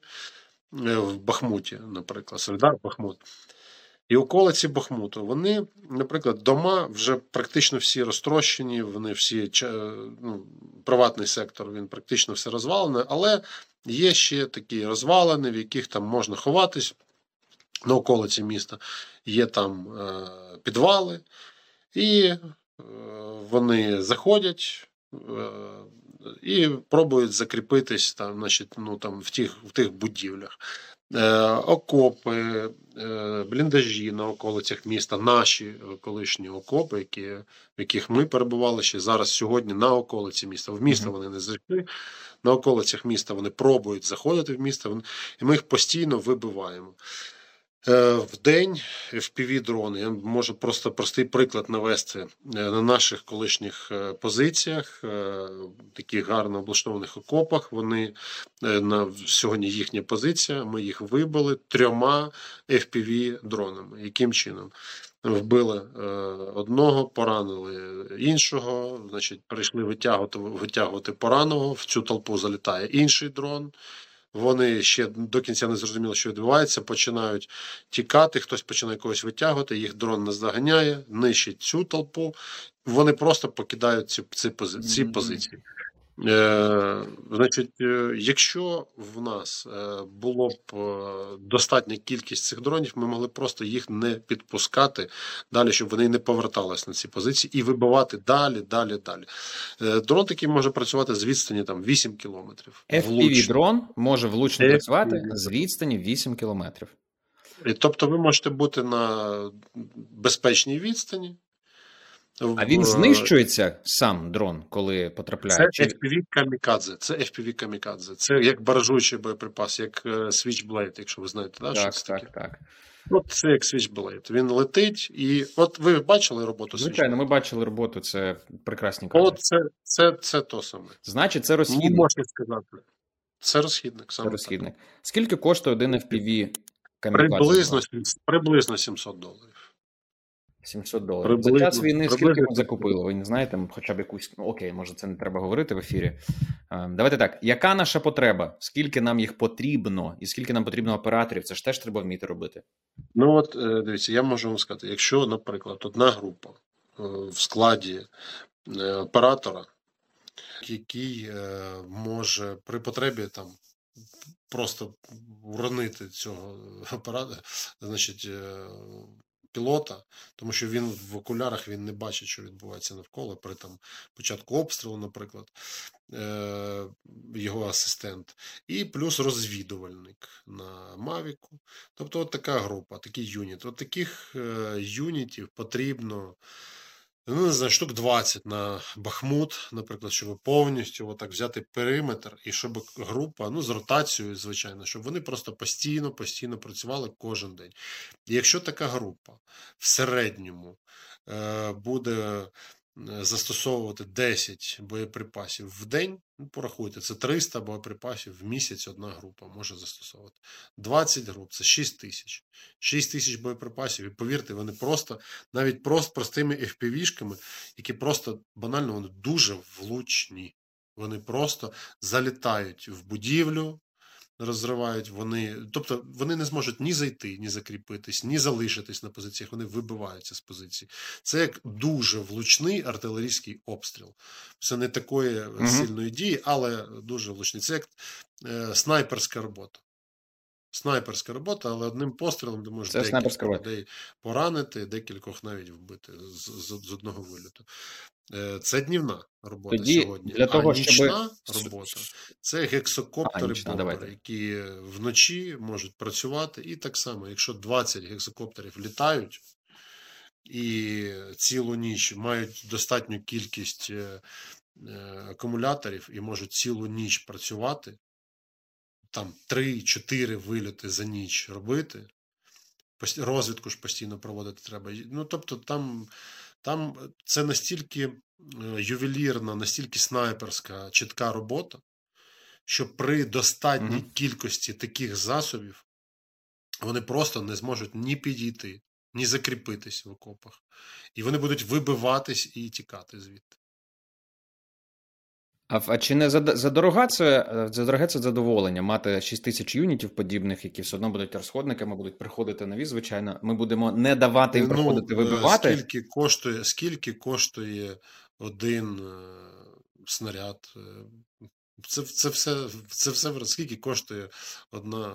в Бахмуті, наприклад, Соледар, Бахмут. І околиці Бахмуту, вони, наприклад, дома вже практично всі розтрощені, вони всі, ну, приватний сектор, він практично все розвалений, але є ще такі розвалини, в яких там можна ховатись на околиці міста. Є там е- підвали, і е- вони заходять, е- і пробують закріпитись там, значить, ну, там, в, тих, в тих будівлях. Е, окопи, е, бліндажі на околицях міста, наші колишні окопи, які, в яких ми перебували ще зараз сьогодні на околиці міста. В місто mm-hmm. вони не зайшли, на околицях міста вони пробують заходити в місто, і ми їх постійно вибиваємо. Е, в день еф пі ві-дрони, я можу просто простий приклад навести, е, на наших колишніх е, позиціях, е, таких гарно облаштованих окопах, вони, е, на, сьогодні їхня позиція, ми їх вибили трьома еф пі ві-дронами. Яким чином? Вбили е, одного, поранили іншого, значить, прийшли витягувати, витягувати пораненого, в цю толпу залітає інший дрон. Вони ще до кінця не зрозуміли, що відбувається, починають тікати, хтось починає когось витягувати, їх дрон наздоганяє, нищить цю толпу, вони просто покидають ці, ці, пози, ці позиції. Е, значить, якщо в нас було б достатня кількість цих дронів, ми могли просто їх не підпускати далі, щоб вони не повертались на ці позиції і вибивати далі, далі, далі. Е, дрон такий може працювати з відстані там, вісім кілометрів. еф пі ві-дрон може влучно працювати з відстані вісім кілометрів. Тобто ви можете бути на безпечній відстані, А він знищується сам дрон, коли потрапляє? Це еф пі ві-камікадзе. Це еф пі ві-камікадзе. Це як баражуючий боєприпас, як Switchblade, якщо ви знаєте. Да? Так, що так, так. От це як Switchblade. Він летить і... От ви бачили роботу Switchblade? Звичайно, ми бачили роботу, це прекрасні кадри. От це, це, це то саме. Значить, це розхідник. Ну, можна сказати. Це розхідник. Саме це розхідник. Так. Скільки коштує один еф пі ві-камікадзе? Приблизно, приблизно сімсот доларів. сімсот доларів. Приблизно. За час війни скільки ми закупили? Ви не знаєте, хоча б якусь... Ну, окей, може це не треба говорити в ефірі. Давайте так. Яка наша потреба? Скільки нам їх потрібно? І скільки нам потрібно операторів? Це ж теж треба вміти робити. Ну от, дивіться, я можу вам сказати. Якщо, наприклад, одна група в складі оператора, який може при потребі там просто уронити цього оператора, значить... пілота, тому що він в окулярах, він не бачить, що відбувається навколо, при там початку обстрілу, наприклад, е- його асистент, і плюс розвідувальник на Мавіку. Тобто от така група, такий юніт. От таких е- юнітів потрібно, ну, не знаю, штук двадцять на Бахмут, наприклад, щоб повністю отак взяти периметр, і щоб група, ну, з ротацією, звичайно, щоб вони просто постійно-постійно працювали кожен день. І якщо така група в середньому е- буде застосовувати десять боєприпасів в день, ну, порахуйте, це триста боєприпасів в місяць одна група може застосовувати. двадцять груп, це шість тисяч. шість тисяч боєприпасів, і повірте, вони просто, навіть просто простими еф пі ві-шками, які просто, банально, вони дуже влучні. Вони просто залітають в будівлю, розривають, вони, тобто вони не зможуть ні зайти, ні закріпитись, ні залишитись на позиціях, вони вибиваються з позицій. Це як дуже влучний артилерійський обстріл. Це не такої mm-hmm. сильної дії, але дуже влучний. Це як е, снайперська робота. Снайперська робота, але одним пострілом ти можеш декількох людей поранити, декількох навіть вбити з, з, з одного виліту. Це днівна робота. Тоді, сьогодні. Для того, а нічна щоб... робота – це гексокоптери-бомбери, які вночі можуть працювати. І так само, якщо двадцять гексокоптерів літають і цілу ніч мають достатню кількість акумуляторів і можуть цілу ніч працювати, там три-чотири вильоти за ніч робити, розвідку ж постійно проводити треба. Ну, тобто там, там це настільки ювелірна, настільки снайперська, чітка робота, що при достатній mm-hmm. кількості таких засобів вони просто не зможуть ні підійти, ні закріпитись в окопах. І вони будуть вибиватись і тікати звідти. А, а чи не задорога це, задороге це задоволення мати шість тисяч юнітів подібних, які все одно будуть розходниками, будуть приходити нові, звичайно. Ми будемо не давати їм приходити, ну, вибивати. Скільки коштує, скільки коштує один снаряд? Це, це, все, це все, скільки коштує одна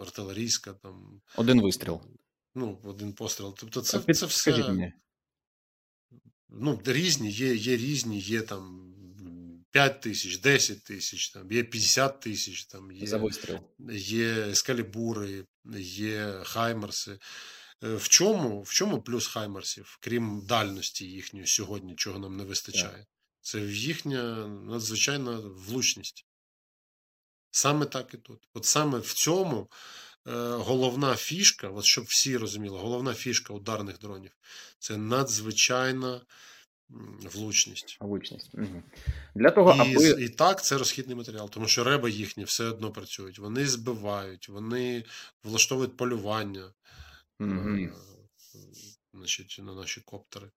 артилерійська? Там, один вистріл. Ну, один постріл. Тобто це, під, це все... Мені. Ну, різні, є, є різні, є там... п'ять тисяч, десять тисяч, там, є п'ятдесят тисяч, там, є, є ескалібури, є хаймерси. В чому, в чому плюс хаймерсів, крім дальності їхньої сьогодні, чого нам не вистачає? Так. Це їхня надзвичайна влучність. Саме так і тут. От саме в цьому головна фішка, от щоб всі розуміли, головна фішка ударних дронів – це надзвичайна влучність. Влучність. Угу. Для того, і, аби... і так, це розхідний матеріал, тому що реби їхні все одно працюють. Вони збивають, вони влаштовують полювання, угу. значить, на наші коптери.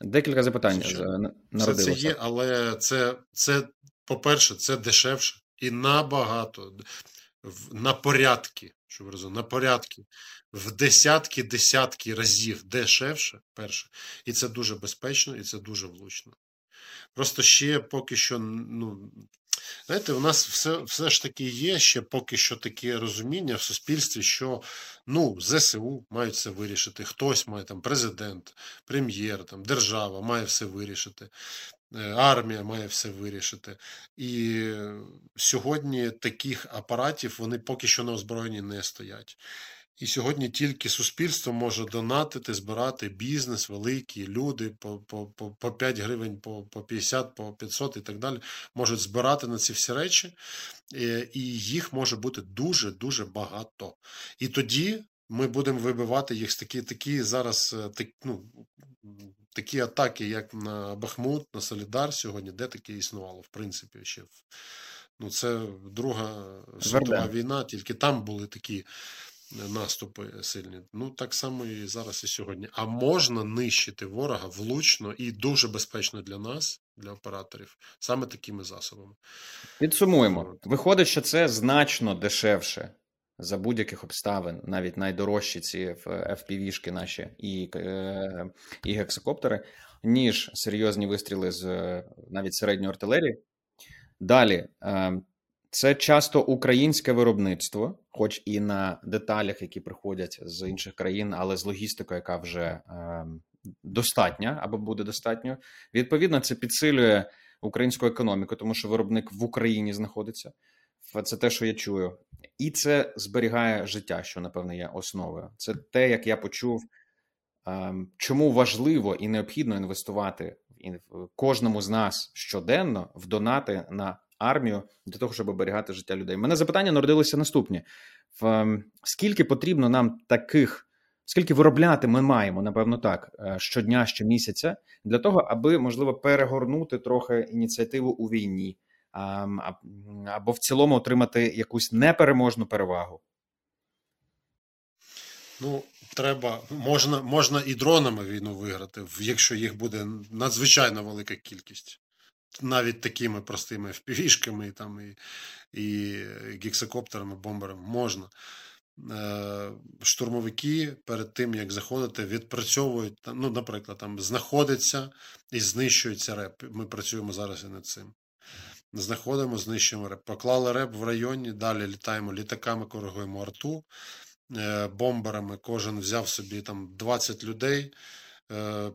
Декілька запитань народилося. Це є, але це, це, по-перше, це дешевше і набагато, на порядки, що ви розуміли, на порядки, в десятки-десятки разів дешевше, перше. І це дуже безпечно, і це дуже влучно. Просто ще поки що, ну, знаєте, у нас все, все ж таки є ще поки що таке розуміння в суспільстві, що, ну, ЗСУ мають все вирішити, хтось має, там, президент, прем'єр, там, держава має все вирішити, армія має все вирішити. І сьогодні таких апаратів, вони поки що на озброєнні не стоять. І сьогодні тільки суспільство може донатити, збирати бізнес, великі люди по, по, по, по п'ять гривень, по, по п'ятдесят, по п'ятсот і так далі, можуть збирати на ці всі речі, і їх може бути дуже-дуже багато. І тоді ми будемо вибивати їх з такі, такі зараз, так, ну, такі атаки, як на Бахмут, на Соледар сьогодні, де таке існувало, в принципі, ще. Ну, це Друга світова війна, тільки там були такі наступи сильні. Ну, так само і зараз, і сьогодні. А можна нищити ворога влучно і дуже безпечно для нас, для операторів, саме такими засобами. Підсумуємо. Виходить, що це значно дешевше за будь-яких обставин, навіть найдорожчі ці еф пі ві-шки наші і, і гексакоптери, ніж серйозні вистріли з навіть середньої артилерії. Далі, це часто українське виробництво, хоч і на деталях, які приходять з інших країн, але з логістикою, яка вже достатня або буде достатньою. Відповідно, це підсилює українську економіку, тому що виробник в Україні знаходиться. Це те, що я чую. І це зберігає життя, що, напевно, є основою. Це те, як я почув, чому важливо і необхідно інвестувати кожному з нас щоденно в донати на армію для того, щоб оберігати життя людей. Мене запитання народилися наступні. Скільки потрібно нам таких, скільки виробляти ми маємо, напевно так, щодня, щомісяця, для того, аби, можливо, перегорнути трохи ініціативу у війні, або в цілому отримати якусь непереможну перевагу? Ну, треба, можна, можна і дронами війну виграти, якщо їх буде надзвичайно велика кількість. Навіть такими простими еф пі ві-шками і там, і, і гексакоптерами, бомберами можна. Штурмовики перед тим, як заходити, відпрацьовують, ну, наприклад, там знаходиться і знищується РЕБ. Ми працюємо зараз і над цим. Знаходимо, знищуємо РЕБ. Поклали РЕБ в районі, далі літаємо літаками, коригуємо арту, бомберами. Кожен взяв собі там двадцять людей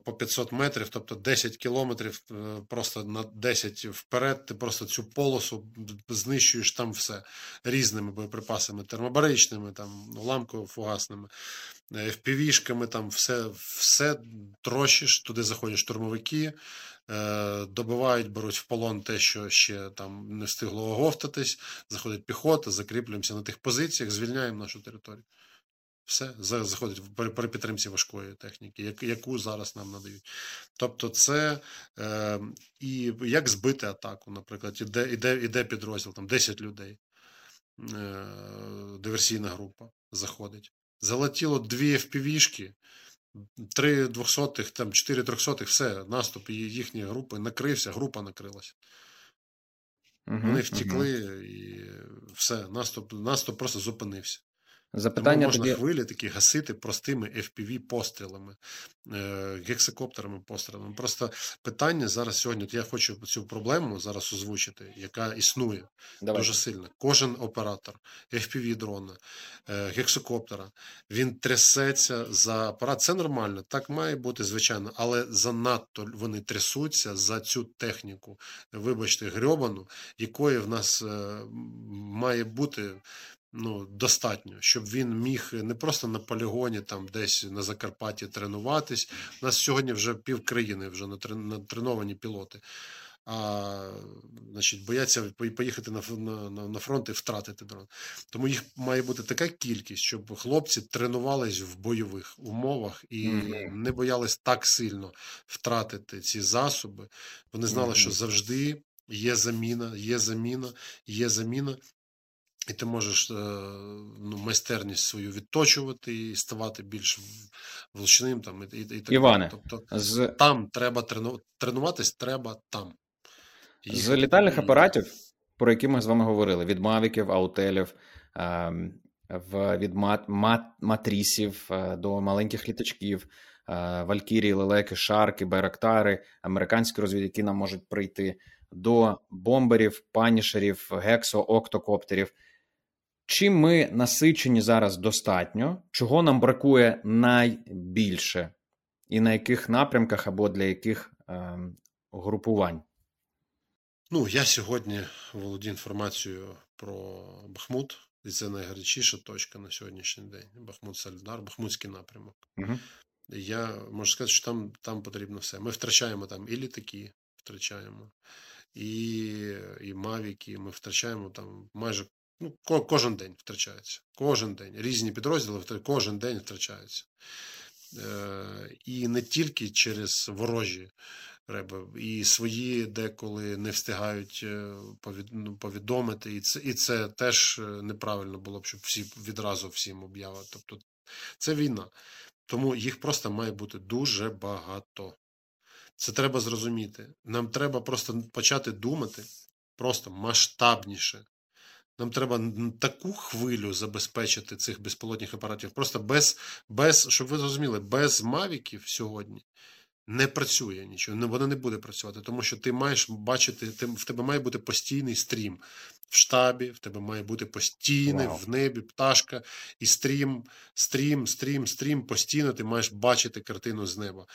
по п'ятсот метрів, тобто десять кілометрів, просто на десять вперед, ти просто цю полосу знищуєш там все різними боєприпасами, термобаричними, там, уламково-фугасними, еф пі ві-шками, там все, все трощиш, туди заходять штурмовики, добивають, беруть в полон те, що ще там не встигло оговтатись, заходить піхота, закріплюємося на тих позиціях, звільняємо нашу територію. Все заходить при підтримці важкої техніки, яку зараз нам надають. Тобто це е, і як збити атаку, наприклад, іде, іде, іде підрозділ, там десять людей, е, диверсійна група заходить. Залетіло дві еф пі ві-шки, три двохсотих, там чотири трьохсотих, все, наступ їхньої групи накрився, група накрилась. Угу, Вони втікли, угу. І все, наступ, наступ просто зупинився. Запитання. Тому можна тоді... хвилі такі гасити простими еф пі ві-пострілами, гексакоптерами пострілами. Просто питання зараз сьогодні, от я хочу цю проблему зараз озвучити, яка існує. Давай. Дуже сильно. Кожен оператор еф пі ві-дрона, гексакоптера, він трясеться за апарат. Це нормально, так має бути, звичайно, але занадто вони трясуться за цю техніку, вибачте, грьобану, якої в нас має бути... Ну, достатньо, щоб він міг не просто на полігоні, там десь на Закарпатті тренуватись. У нас сьогодні вже пів країни вже натреновані пілоти. А, значить, бояться поїхати на, на, на фронт і втратити дрон. Тому їх має бути така кількість, щоб хлопці тренувались в бойових умовах і mm-hmm. не боялись так сильно втратити ці засоби. Вони знали, mm-hmm. що завжди є заміна, є заміна, є заміна. І ти можеш, ну, майстерність свою відточувати і ставати більш влучним, там, і, і, і так. Іване, тобто з... там треба трену... тренуватись, треба там. Їх... З літальних апаратів, про які ми з вами говорили, від Мавіків, Аутелів, від Матрісів до маленьких літачків, Валькірії, Лелеки, Шарки, Байрактари, американські розвідки нам можуть прийти, до бомберів, панішерів, гексо, октокоптерів. Чим ми насичені зараз достатньо? Чого нам бракує найбільше? І на яких напрямках або для яких е, групувань? Ну, я сьогодні володію інформацією про Бахмут. І це найгарячіша точка на сьогоднішній день. Бахмут, Соледар, Бахмутський напрямок. Угу. Я можу сказати, що там, там потрібно все. Ми втрачаємо там і літаки, втрачаємо, і, і Мавіки, ми втрачаємо там майже, ну, ко, кожен день втрачається. Кожен день. Різні підрозділи кожен день втрачаються. Е, і не тільки через ворожі РЕБи, і свої деколи не встигають повідомити. І це, і це теж неправильно було б, щоб всі відразу всім об'явили. Тобто це війна. Тому їх просто має бути дуже багато. Це треба зрозуміти. Нам треба просто почати думати просто масштабніше. Нам треба таку хвилю забезпечити цих безпілотних апаратів. Просто без, без, щоб ви зрозуміли, без мавіків сьогодні не працює нічого. Воно не буде працювати, тому що ти маєш бачити, ти, в тебе має бути постійний стрім. В штабі, в тебе має бути постійно, wow. в небі пташка, і стрім, стрім, стрім, стрім, постійно ти маєш бачити картину з неба.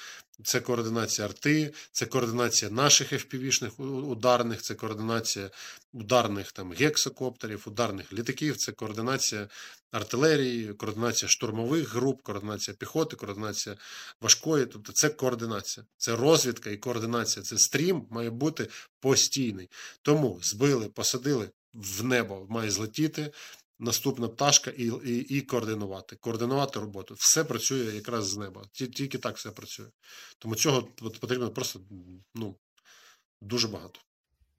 Це координація арти, це координація наших еф пі ві-шних ударних, це координація ударних там гексокоптерів, ударних літаків, це координація артилерії, координація штурмових груп, координація піхоти, координація важкої, тобто це координація, це розвідка і координація, це стрім має бути постійний. Тому збили, посадили, в небо має злетіти наступна пташка і, і, і координувати. Координувати роботу. Все працює якраз з неба. Тільки так все працює. Тому цього потрібно просто ну, дуже багато.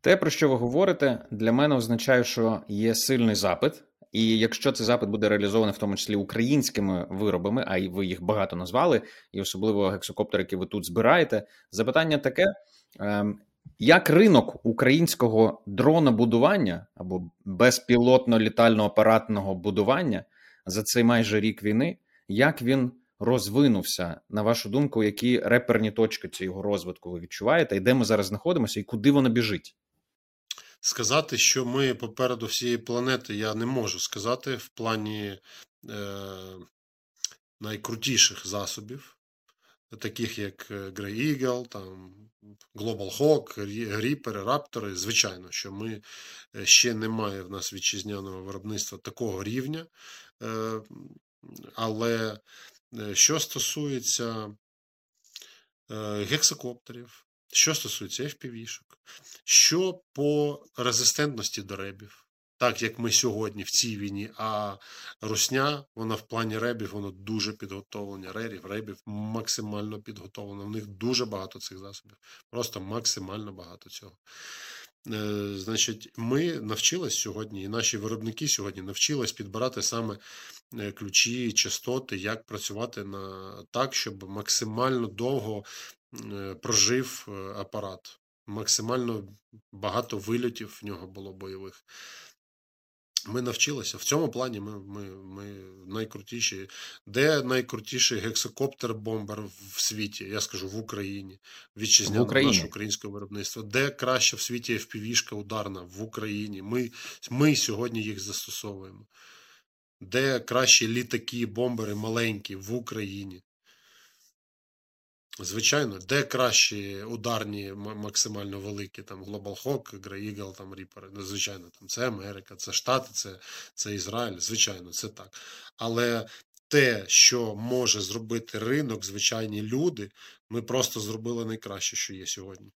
Те, про що ви говорите, для мене означає, що є сильний запит. І якщо цей запит буде реалізований в тому числі українськими виробами, а ви їх багато назвали, і особливо гексокоптери, які ви тут збираєте, запитання таке... Як ринок українського дронобудування або безпілотно-літального апаратного будування за цей майже рік війни, як він розвинувся? На вашу думку, які реперні точки цього розвитку ви відчуваєте? І де ми зараз знаходимося, і куди воно біжить? Сказати, що ми попереду всієї планети, я не можу сказати в плані е- найкрутіших засобів. Таких як Grey Eagle, там, Global Hawk, Reaper, Raptor, звичайно, що ми ще немає в нас вітчизняного виробництва такого рівня. Але що стосується гексокоптерів, що стосується еф пі ві-шок, що по резистентності до ребів, так як ми сьогодні в цій війні, а русня, вона в плані ребів, вона дуже підготовлена, рерів, ребів максимально підготовлена, в них дуже багато цих засобів, просто максимально багато цього. Е, значить, ми навчились сьогодні, і наші виробники сьогодні навчились підбирати саме ключі, частоти, як працювати на, так, щоб максимально довго е, прожив апарат, максимально багато вильотів в нього було бойових. Ми навчилися. В цьому плані ми, ми, ми найкрутіші. Де найкрутіший гексокоптер-бомбер в світі? Я скажу, в Україні. Вітчизняне наше українське виробництво. Де краще в світі еф пі ві-шка ударна? В Україні. Ми, ми сьогодні їх застосовуємо. Де кращі літаки, бомбери маленькі? В Україні. Звичайно, де кращі ударні максимально великі, там Global Hawk, Grey Eagle, там Reaper, звичайно, там це Америка, це Штати, це, це Ізраїль, звичайно, це так. Але те, що може зробити ринок, звичайні люди, ми просто зробили найкраще, що є сьогодні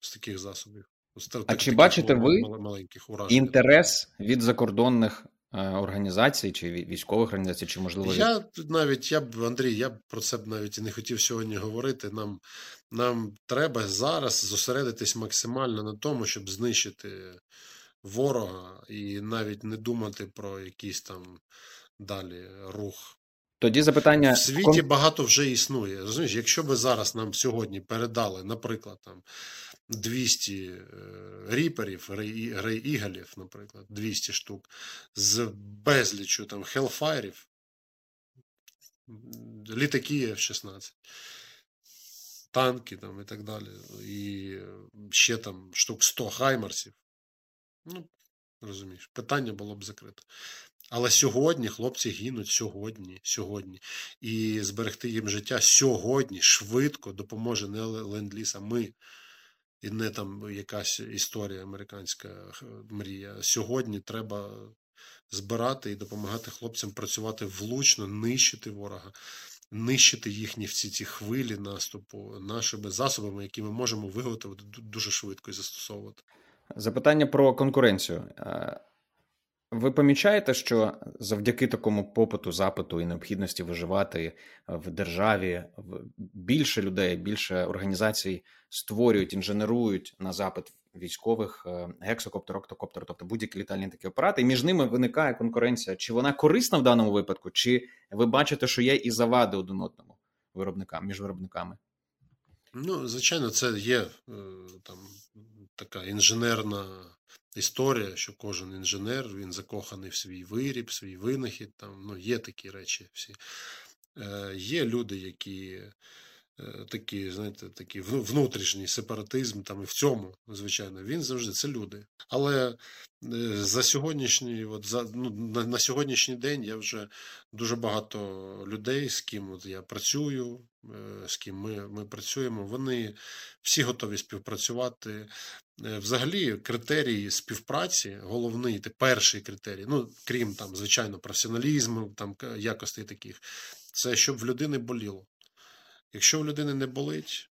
з таких засобів. З а так, чи бачите ви інтерес від закордонних організацій чи військових організацій, чи можливо... Я навіть, я б, Андрій, я б про це б навіть і не хотів сьогодні говорити. Нам, нам треба зараз зосередитись максимально на тому, щоб знищити ворога і навіть не думати про якийсь там далі рух. Тоді запитання... В світі багато вже існує. Розумієш, якщо би зараз нам сьогодні передали, наприклад, там двісті ріперів, рей-ігалів, наприклад, двісті штук, з безлічю там хелфайрів, літаки еф шістнадцять, танки там і так далі, і ще там штук сто хаймерсів, ну, розумієш, питання було б закрите. Але сьогодні хлопці гинуть сьогодні, сьогодні. І зберегти їм життя сьогодні швидко допоможе не ленд-ліз, а ми. І не там якась історія, американська мрія. Сьогодні треба збирати і допомагати хлопцям працювати влучно, нищити ворога, нищити їхні всі ці хвилі наступу нашими засобами, які ми можемо виготовити дуже швидко і застосовувати. Запитання про конкуренцію. Ви помічаєте, що завдяки такому попиту, запиту і необхідності виживати в державі більше людей, більше організацій створюють, інженерують на запит військових гексокоптер, октокоптер, тобто будь-які літальні такі апарати, і між ними виникає конкуренція. Чи вона корисна в даному випадку, чи ви бачите, що є і завади один одному виробникам, між виробниками? Ну, звичайно, це є там така інженерна історія, що кожен інженер, він закоханий в свій виріб, свій винахід, там, ну, є такі речі всі. Е, є люди, які е, такі, знаєте, такі внутрішній сепаратизм, там, і в цьому, звичайно, він завжди, це люди. Але е, за сьогоднішній, от, за, ну, на, на сьогоднішній день я вже дуже багато людей, з ким от, я працюю, з ким ми, ми працюємо, вони всі готові співпрацювати. Взагалі, критерії співпраці, головний, перший критерій, ну, крім, там, звичайно, професіоналізму, там, якостей таких, це щоб в людини боліло. Якщо в людини не болить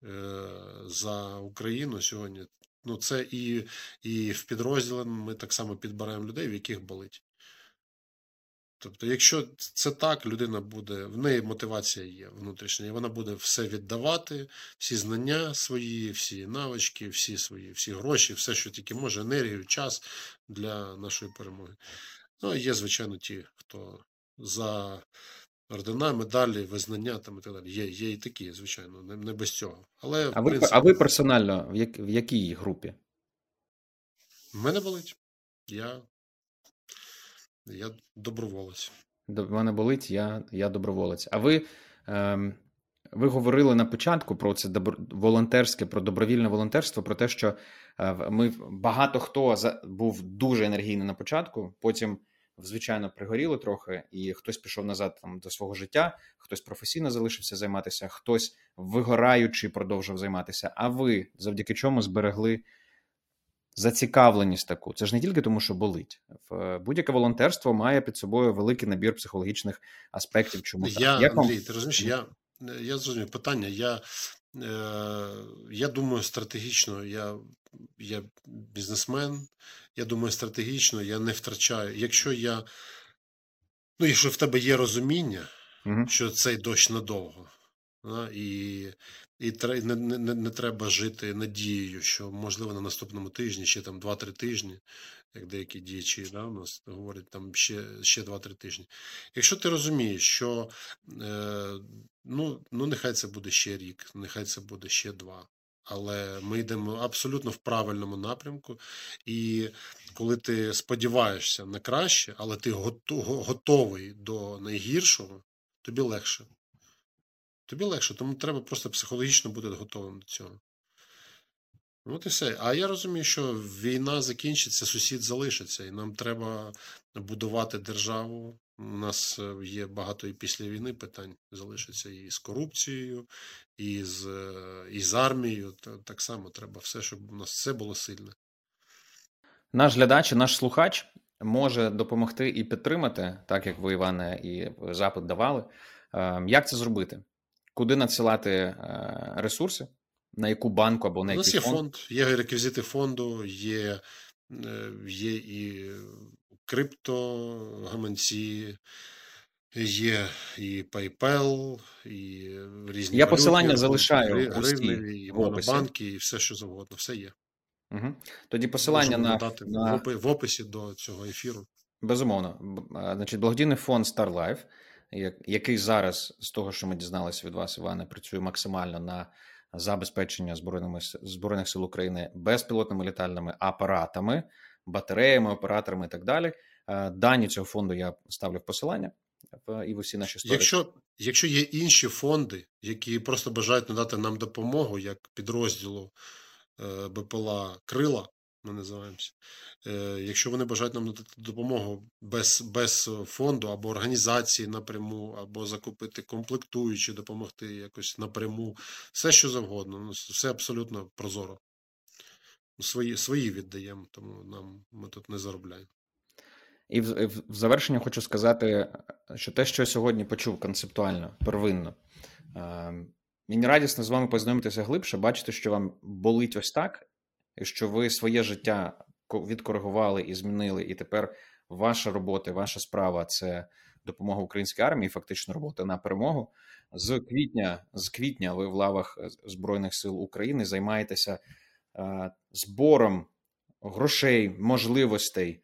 за Україну сьогодні, ну, це і, і в підрозділі ми так само підбираємо людей, в яких болить. Тобто, якщо це так, людина буде, в неї мотивація є внутрішня, і вона буде все віддавати, всі знання свої, всі навички, всі свої, всі гроші, все, що тільки може, енергію, час для нашої перемоги. Ну, є, звичайно, ті, хто за ордена, медалі, визнання там і так далі. Є, є і такі, звичайно, не, не без цього. Але, а, в принципі, ви, а ви персонально в, як, в якій групі? В мене болить. Я... Я доброволець. До мене болить, я, я доброволець. А ви, ем, ви говорили на початку про це добро, волонтерське, про добровільне волонтерство, про те, що е, ми багато хто за, був дуже енергійний на початку, потім, звичайно, пригоріло трохи, і хтось пішов назад там, до свого життя, хтось професійно залишився займатися, хтось вигораючи продовжив займатися. А ви, завдяки чому зберегли зацікавленість таку? Це ж не тільки тому, що болить. Будь-яке волонтерство має під собою великий набір психологічних аспектів. Чому так? Я, Як Андрій, вам... ти розумієш, я, я зрозумів питання. Я, е, я думаю стратегічно, я, я бізнесмен, я думаю стратегічно, я не втрачаю. Якщо я, ну, якщо в тебе є розуміння, угу, що цей дощ надовго, да, і... І не, не, не треба жити надією, що, можливо, на наступному тижні, ще там два-три тижні, як деякі діячі, да, у нас говорять, там ще, ще два-три тижні. Якщо ти розумієш, що, е, ну, ну, нехай це буде ще рік, нехай це буде ще два, але ми йдемо абсолютно в правильному напрямку, і коли ти сподіваєшся на краще, але ти готовий до найгіршого, тобі легше. Тобі легше, тому треба просто психологічно бути готовим до цього. От і все. А я розумію, що війна закінчиться, сусід залишиться, і нам треба будувати державу. У нас є багато і після війни питань залишиться і з корупцією, і з, і з армією. Так само треба все, щоб у нас все було сильне. Наш глядач і наш слухач може допомогти і підтримати, так як ви, Іване, і запит давали. Як це зробити? Куди надсилати ресурси? На яку банку або на який фонд? У нас є фонд, є реквізити фонду, є, є і криптогаманці, є і PayPal, і різні... Я посилання валюти, залишаю в гривні, і монобанки, і все, що завгодно, все є. Угу. Тоді посилання на... на... в описі до цього ефіру. Безумовно. Значить, благодійний фонд Starlife, який зараз, з того, що ми дізналися від вас, Іване, працює максимально на забезпечення Збройними, Збройних сил України безпілотними літальними апаратами, батареями, операторами і так далі. Дані цього фонду я ставлю в посилання і в усі наші сторінки. Якщо, якщо є інші фонди, які просто бажають надати нам допомогу, як підрозділу БПЛА «Крила», ми називаємося. Якщо вони бажають нам надати допомогу без, без фонду або організації напряму, або закупити комплектуючі, допомогти якось напряму, все що завгодно, все абсолютно прозоро. Свої, свої віддаємо, тому нам ми тут не заробляємо. І в, в, в завершення хочу сказати, що те, що я сьогодні почув концептуально, первинно, е, мені радісно з вами познайомитися глибше, бачити, що вам болить ось так, і що ви своє життя відкоригували і змінили, і тепер ваша робота, ваша справа – це допомога українській армії, фактично робота на перемогу. З квітня, з квітня ви в лавах Збройних сил України займаєтеся е, збором грошей, можливостей,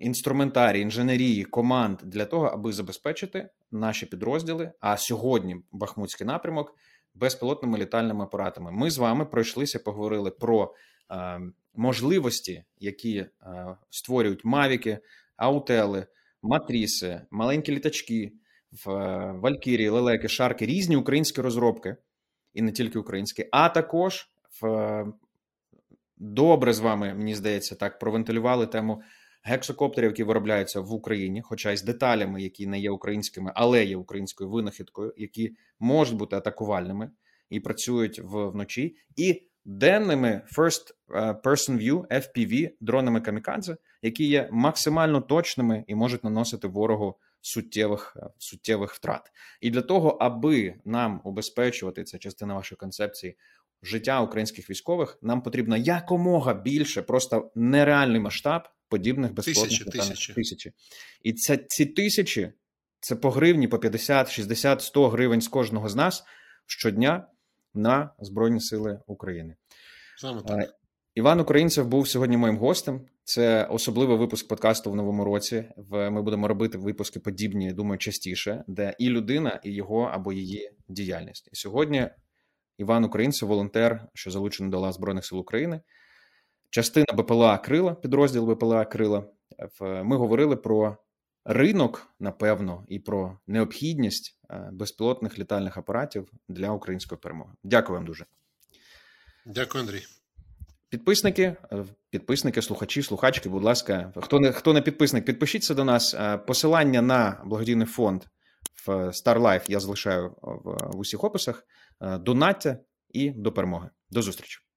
інструментарій, інженерії, команд для того, аби забезпечити наші підрозділи, а сьогодні Бахмутський напрямок, безпілотними літальними апаратами. Ми з вами пройшлися, поговорили про е, можливості, які е, створюють Мавіки, Аутели, Матріси, маленькі літачки, в, е, Валькірії, Лелеки, Шарки, різні українські розробки, і не тільки українські, а також в, е, добре з вами, мені здається, так провентилювали тему гексокоптерів, які виробляються в Україні, хоча й з деталями, які не є українськими, але є українською винахідкою, які можуть бути атакувальними і працюють вночі, і денними First Person View еф пі ві дронами камікадзе, які є максимально точними і можуть наносити ворогу суттєвих, суттєвих втрат. І для того, аби нам убезпечувати, це частина вашої концепції, життя українських військових, нам потрібно якомога більше, просто нереальний масштаб подібних безпілотних літальних тисячі. І це, ці тисячі, це по гривні, по п'ятдесят, шістдесят, сто гривень з кожного з нас щодня на Збройні Сили України. Саме так. Іван Українцев був сьогодні моїм гостем. Це особливий випуск подкасту в новому році. Ми будемо робити випуски подібні, я думаю, частіше, де і людина, і його або її діяльність. І сьогодні Іван Українцев, волонтер, що залучений до лав Збройних сил України, частина БПЛА Крила, підрозділ БПЛА Крила. Ми говорили про ринок, напевно, і про необхідність безпілотних літальних апаратів для української перемоги. Дякую вам дуже. Дякую, Андрій. Підписники, підписники, слухачі, слухачки, будь ласка, хто не, хто не підписник, підпишіться до нас. Посилання на благодійний фонд в Starlife я залишаю в, в усіх описах. Донатьте і до перемоги. До зустрічі.